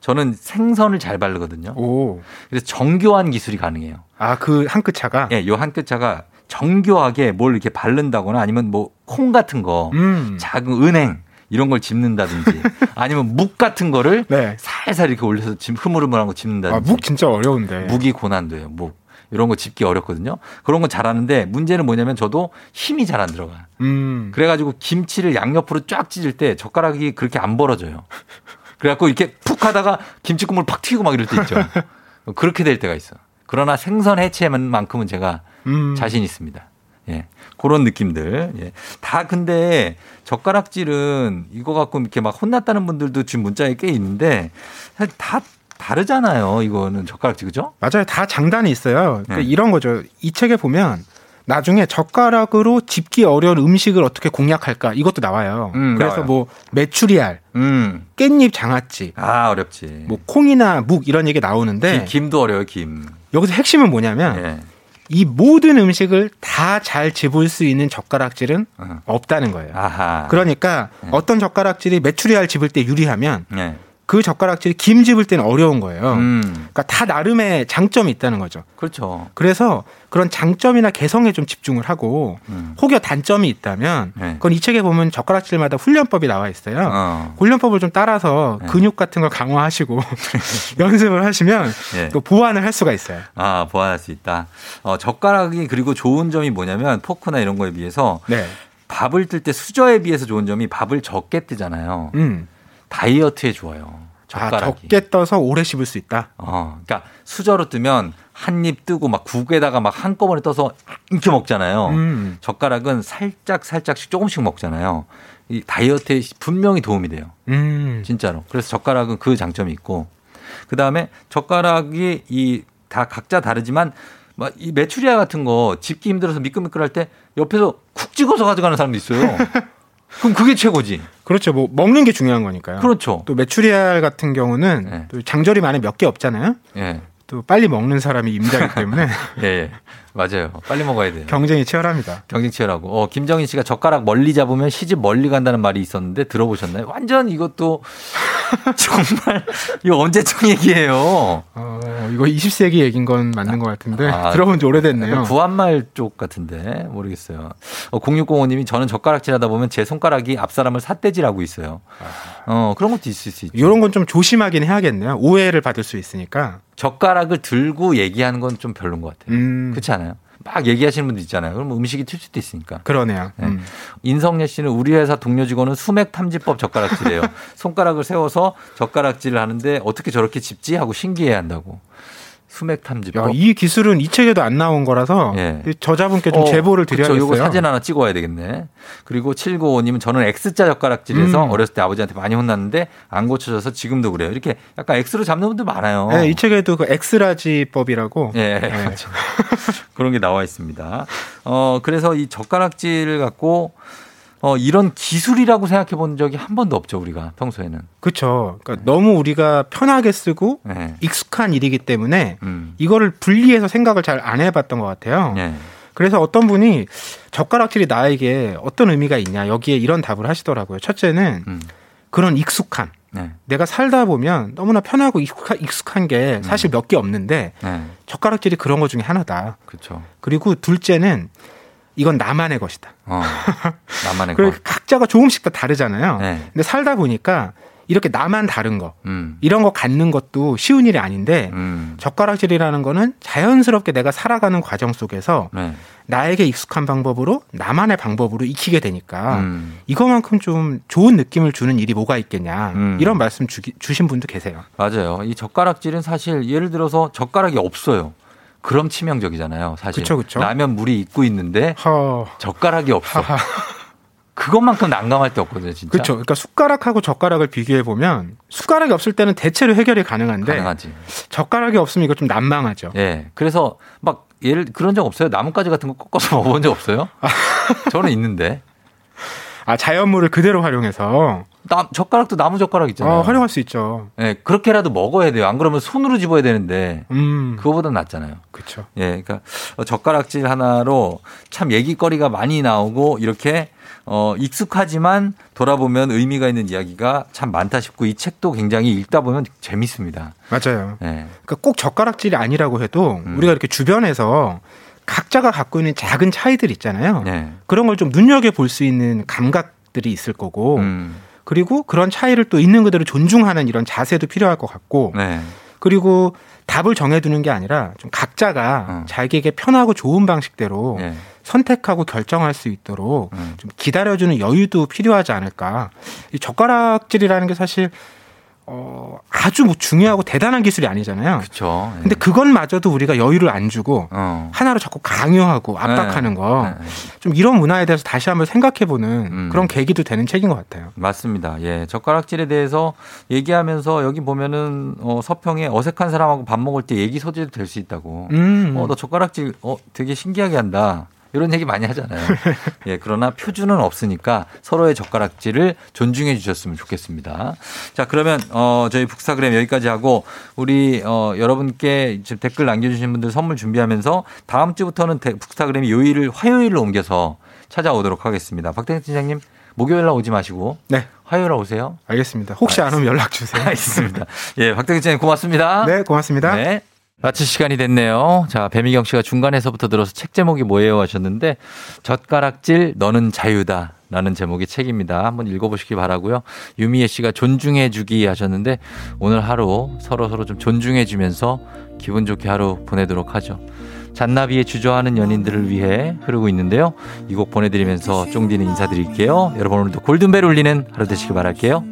저는 생선을 잘 바르거든요. 오. 그래서 정교한 기술이 가능해요. 아, 그 한끗차가? 예, 요 한끗차가 정교하게 뭘 이렇게 바른다거나 아니면 뭐 콩 같은 거, 음. 작은 은행 이런 걸 짚는다든지 아니면 묵 같은 거를 네. 살살 이렇게 올려서 흐물흐물한 거 짚는다든지. 아, 묵 진짜 어려운데. 묵이 고난도예요, 묵. 이런 거 짚기 어렵거든요. 그런 건 잘하는데 문제는 뭐냐면 저도 힘이 잘 안 들어가. 음. 그래가지고 김치를 양옆으로 쫙 찢을 때 젓가락이 그렇게 안 벌어져요. 그래갖고 이렇게 푹 하다가 김치국물 팍 튀고 막 이럴 때 있죠. 그렇게 될 때가 있어. 그러나 생선 해체만큼은 제가 음. 자신 있습니다. 예, 그런 느낌들. 예. 다 근데 젓가락질은 이거 갖고 이렇게 막 혼났다는 분들도 지금 문자에 꽤 있는데 사실 다 다르잖아요. 이거는 젓가락질, 그죠? 맞아요. 다 장단이 있어요. 그러니까 네. 이런 거죠. 이 책에 보면 나중에 젓가락으로 집기 어려운 음식을 어떻게 공략할까 이것도 나와요. 음, 그래서 나와요. 뭐 메추리알, 음. 깻잎 장아찌, 아 어렵지. 뭐 콩이나 묵 이런 얘기 나오는데 김, 김도 어려워요. 김. 여기서 핵심은 뭐냐면 네. 이 모든 음식을 다 잘 집을 수 있는 젓가락질은 어. 없다는 거예요. 아하. 그러니까 네. 어떤 젓가락질이 메추리알 집을 때 유리하면 네. 그 젓가락질이 김 집을 때는 어려운 거예요. 음. 그러니까 다 나름의 장점이 있다는 거죠. 그렇죠. 그래서 그런 장점이나 개성에 좀 집중을 하고 음. 혹여 단점이 있다면 네. 그건 이 책에 보면 젓가락질마다 훈련법이 나와 있어요. 어. 훈련법을 좀 따라서 네. 근육 같은 걸 강화하시고 연습을 하시면 네. 또 보완을 할 수가 있어요. 아, 보완할 수 있다. 어, 젓가락이 그리고 좋은 점이 뭐냐면 포크나 이런 거에 비해서 네. 밥을 뜰 때 수저에 비해서 좋은 점이 밥을 적게 뜨잖아요. 음. 다이어트에 좋아요. 젓가락이. 아, 적게 떠서 오래 씹을 수 있다. 어, 그러니까 수저로 뜨면 한 입 뜨고 막 국에다가 막 한꺼번에 떠서 이렇게 먹잖아요. 음. 젓가락은 살짝 살짝씩 조금씩 먹잖아요. 이 다이어트에 분명히 도움이 돼요. 음. 진짜로. 그래서 젓가락은 그 장점이 있고, 그 다음에 젓가락이 이 다 각자 다르지만 막 이 메추리알 같은 거 집기 힘들어서 미끌미끌할 때 옆에서 쿡 찍어서 가져가는 사람도 있어요. 그럼 그게 최고지. 그렇죠. 뭐 먹는 게 중요한 거니까요. 그렇죠. 또 메추리알 같은 경우는 네. 또 장조림 안에 몇 개 없잖아요. 예. 또 빨리 먹는 사람이 임자이기 때문에. 예, 예. 맞아요. 빨리 먹어야 돼요. 경쟁이 치열합니다. 경쟁 치열하고. 어, 김정인 씨가 젓가락 멀리 잡으면 시집 멀리 간다는 말이 있었는데 들어보셨나요? 완전 이것도 정말 이거 언제쯤 얘기예요? 어, 이거 이십 세기 얘기인 건 맞는 것 같은데 아, 들어본 지 오래됐네요. 구한말 쪽 같은데 모르겠어요. 어, 공육공오 님이 저는 젓가락질하다 보면 제 손가락이 앞사람을 삿대질하고 있어요. 어, 그런 것도 있을 수 있죠. 이런 건 좀 조심하긴 해야겠네요. 오해를 받을 수 있으니까. 젓가락을 들고 얘기하는 건 좀 별론 것 같아요. 음. 그렇지 않아요? 막 얘기하시는 분들 있잖아요. 그럼 음식이 튈 수도 있으니까. 그러네요. 네. 음. 인성예 씨는 우리 회사 동료 직원은 수맥 탐지법 젓가락질이에요. 손가락을 세워서 젓가락질을 하는데 어떻게 저렇게 집지 하고 신기해야 한다고. 수맥 탐지법. 야, 이 기술은 이 책에도 안 나온 거라서 네. 저자분께 좀 어, 제보를 드려야겠어요. 이거 사진 하나 찍어야 되겠네. 그리고 칠구오님은 저는 X자 젓가락질해서 음. 어렸을 때 아버지한테 많이 혼났는데 안 고쳐져서 지금도 그래요. 이렇게 약간 X로 잡는 분들 많아요. 네, 이 책에도 그 X라지법이라고. 네, 네. 맞죠. 그런 게 나와 있습니다. 어, 그래서 이 젓가락질을 갖고 어, 이런 기술이라고 생각해 본 적이 한 번도 없죠, 우리가 평소에는. 그렇죠. 그러니까 네. 너무 우리가 편하게 쓰고 네. 익숙한 일이기 때문에 음. 이거를 분리해서 생각을 잘 안 해봤던 것 같아요. 네. 그래서 어떤 분이 젓가락질이 나에게 어떤 의미가 있냐 여기에 이런 답을 하시더라고요. 첫째는 음. 그런 익숙함. 네. 내가 살다 보면 너무나 편하고 익숙한 게 사실 음. 몇 개 없는데 네. 젓가락질이 그런 것 중에 하나다. 그렇죠. 그리고 둘째는 이건 나만의 것이다. 어, 나만의 것. 각자가 조금씩 다 다르잖아요. 네. 근데 살다 보니까 이렇게 나만 다른 거, 음. 이런 거 갖는 것도 쉬운 일이 아닌데 음. 젓가락질이라는 거는 자연스럽게 내가 살아가는 과정 속에서 네. 나에게 익숙한 방법으로 나만의 방법으로 익히게 되니까 음. 이거만큼 좀 좋은 느낌을 주는 일이 뭐가 있겠냐 음. 이런 말씀 주기, 주신 분도 계세요. 맞아요. 이 젓가락질은 사실 예를 들어서 젓가락이 없어요. 그럼 치명적이잖아요, 사실. 그쵸, 그쵸. 라면 물이 익고 있는데 허... 젓가락이 없어. 하하. 그것만큼 난감할 때 없거든요, 진짜. 그렇죠. 그러니까 숟가락하고 젓가락을 비교해 보면 숟가락이 없을 때는 대체로 해결이 가능한데 가능하지. 젓가락이 없으면 이거 좀 난망하죠. 예. 네. 그래서 막 예를 그런 적 없어요. 나뭇가지 같은 거 꺾어서 먹어본 적 없어요? 저는 있는데. 아, 자연물을 그대로 활용해서. 나, 젓가락도 나무 젓가락 있잖아요. 어, 활용할 수 있죠. 예, 그렇게라도 먹어야 돼요. 안 그러면 손으로 집어야 되는데 음. 그거보다 낫잖아요. 그렇죠. 예, 그러니까 젓가락질 하나로 참 얘기거리가 많이 나오고 이렇게 어, 익숙하지만 돌아보면 의미가 있는 이야기가 참 많다 싶고 이 책도 굉장히 읽다 보면 재밌습니다. 맞아요. 예. 그러니까 꼭 젓가락질이 아니라고 해도 음. 우리가 이렇게 주변에서 각자가 갖고 있는 작은 차이들 있잖아요. 예. 그런 걸 좀 눈여겨볼 수 있는 감각들이 있을 거고 음. 그리고 그런 차이를 또 있는 그대로 존중하는 이런 자세도 필요할 것 같고 네. 그리고 답을 정해두는 게 아니라 좀 각자가 어. 자기에게 편하고 좋은 방식대로 네. 선택하고 결정할 수 있도록 음. 좀 기다려주는 여유도 필요하지 않을까. 이 젓가락질이라는 게 사실 어, 아주 뭐 중요하고 대단한 기술이 아니잖아요. 그렇죠. 예. 근데 그것마저도 우리가 여유를 안 주고 어. 하나로 자꾸 강요하고 압박하는 예. 거. 좀 이런 문화에 대해서 다시 한번 생각해보는 음. 그런 계기도 되는 책인 것 같아요. 맞습니다. 예, 젓가락질에 대해서 얘기하면서 여기 보면은 어, 서평에 어색한 사람하고 밥 먹을 때 얘기 소재도 될 수 있다고. 음. 어, 너 젓가락질 어, 되게 신기하게 한다. 이런 얘기 많이 하잖아요. 예, 그러나 표준은 없으니까 서로의 젓가락질을 존중해 주셨으면 좋겠습니다. 자, 그러면 어, 저희 북스타그램 여기까지 하고 우리 어, 여러분께 지금 댓글 남겨주신 분들 선물 준비하면서 다음 주부터는 북스타그램이 요일을 화요일로 옮겨서 찾아오도록 하겠습니다. 박태근 팀장님 목요일 날 오지 마시고 네. 화요일 날 오세요. 알겠습니다. 혹시 알겠습니다. 안 오면 연락 주세요. 알겠습니다. 예, 박태근 팀장님 고맙습니다. 네, 고맙습니다. 네. 마칠 시간이 됐네요. 자, 배미경 씨가 중간에서부터 들어서 책 제목이 뭐예요 하셨는데 젓가락질 너는 자유다 라는 제목의 책입니다. 한번 읽어보시기 바라고요. 유미애 씨가 존중해 주기 하셨는데 오늘 하루 서로서로 좀 존중해 주면서 기분 좋게 하루 보내도록 하죠. 잔나비에 주저하는 연인들을 위해 흐르고 있는데요. 이 곡 보내드리면서 쫑디는 인사드릴게요. 여러분 오늘도 골든벨 울리는 하루 되시길 바랄게요.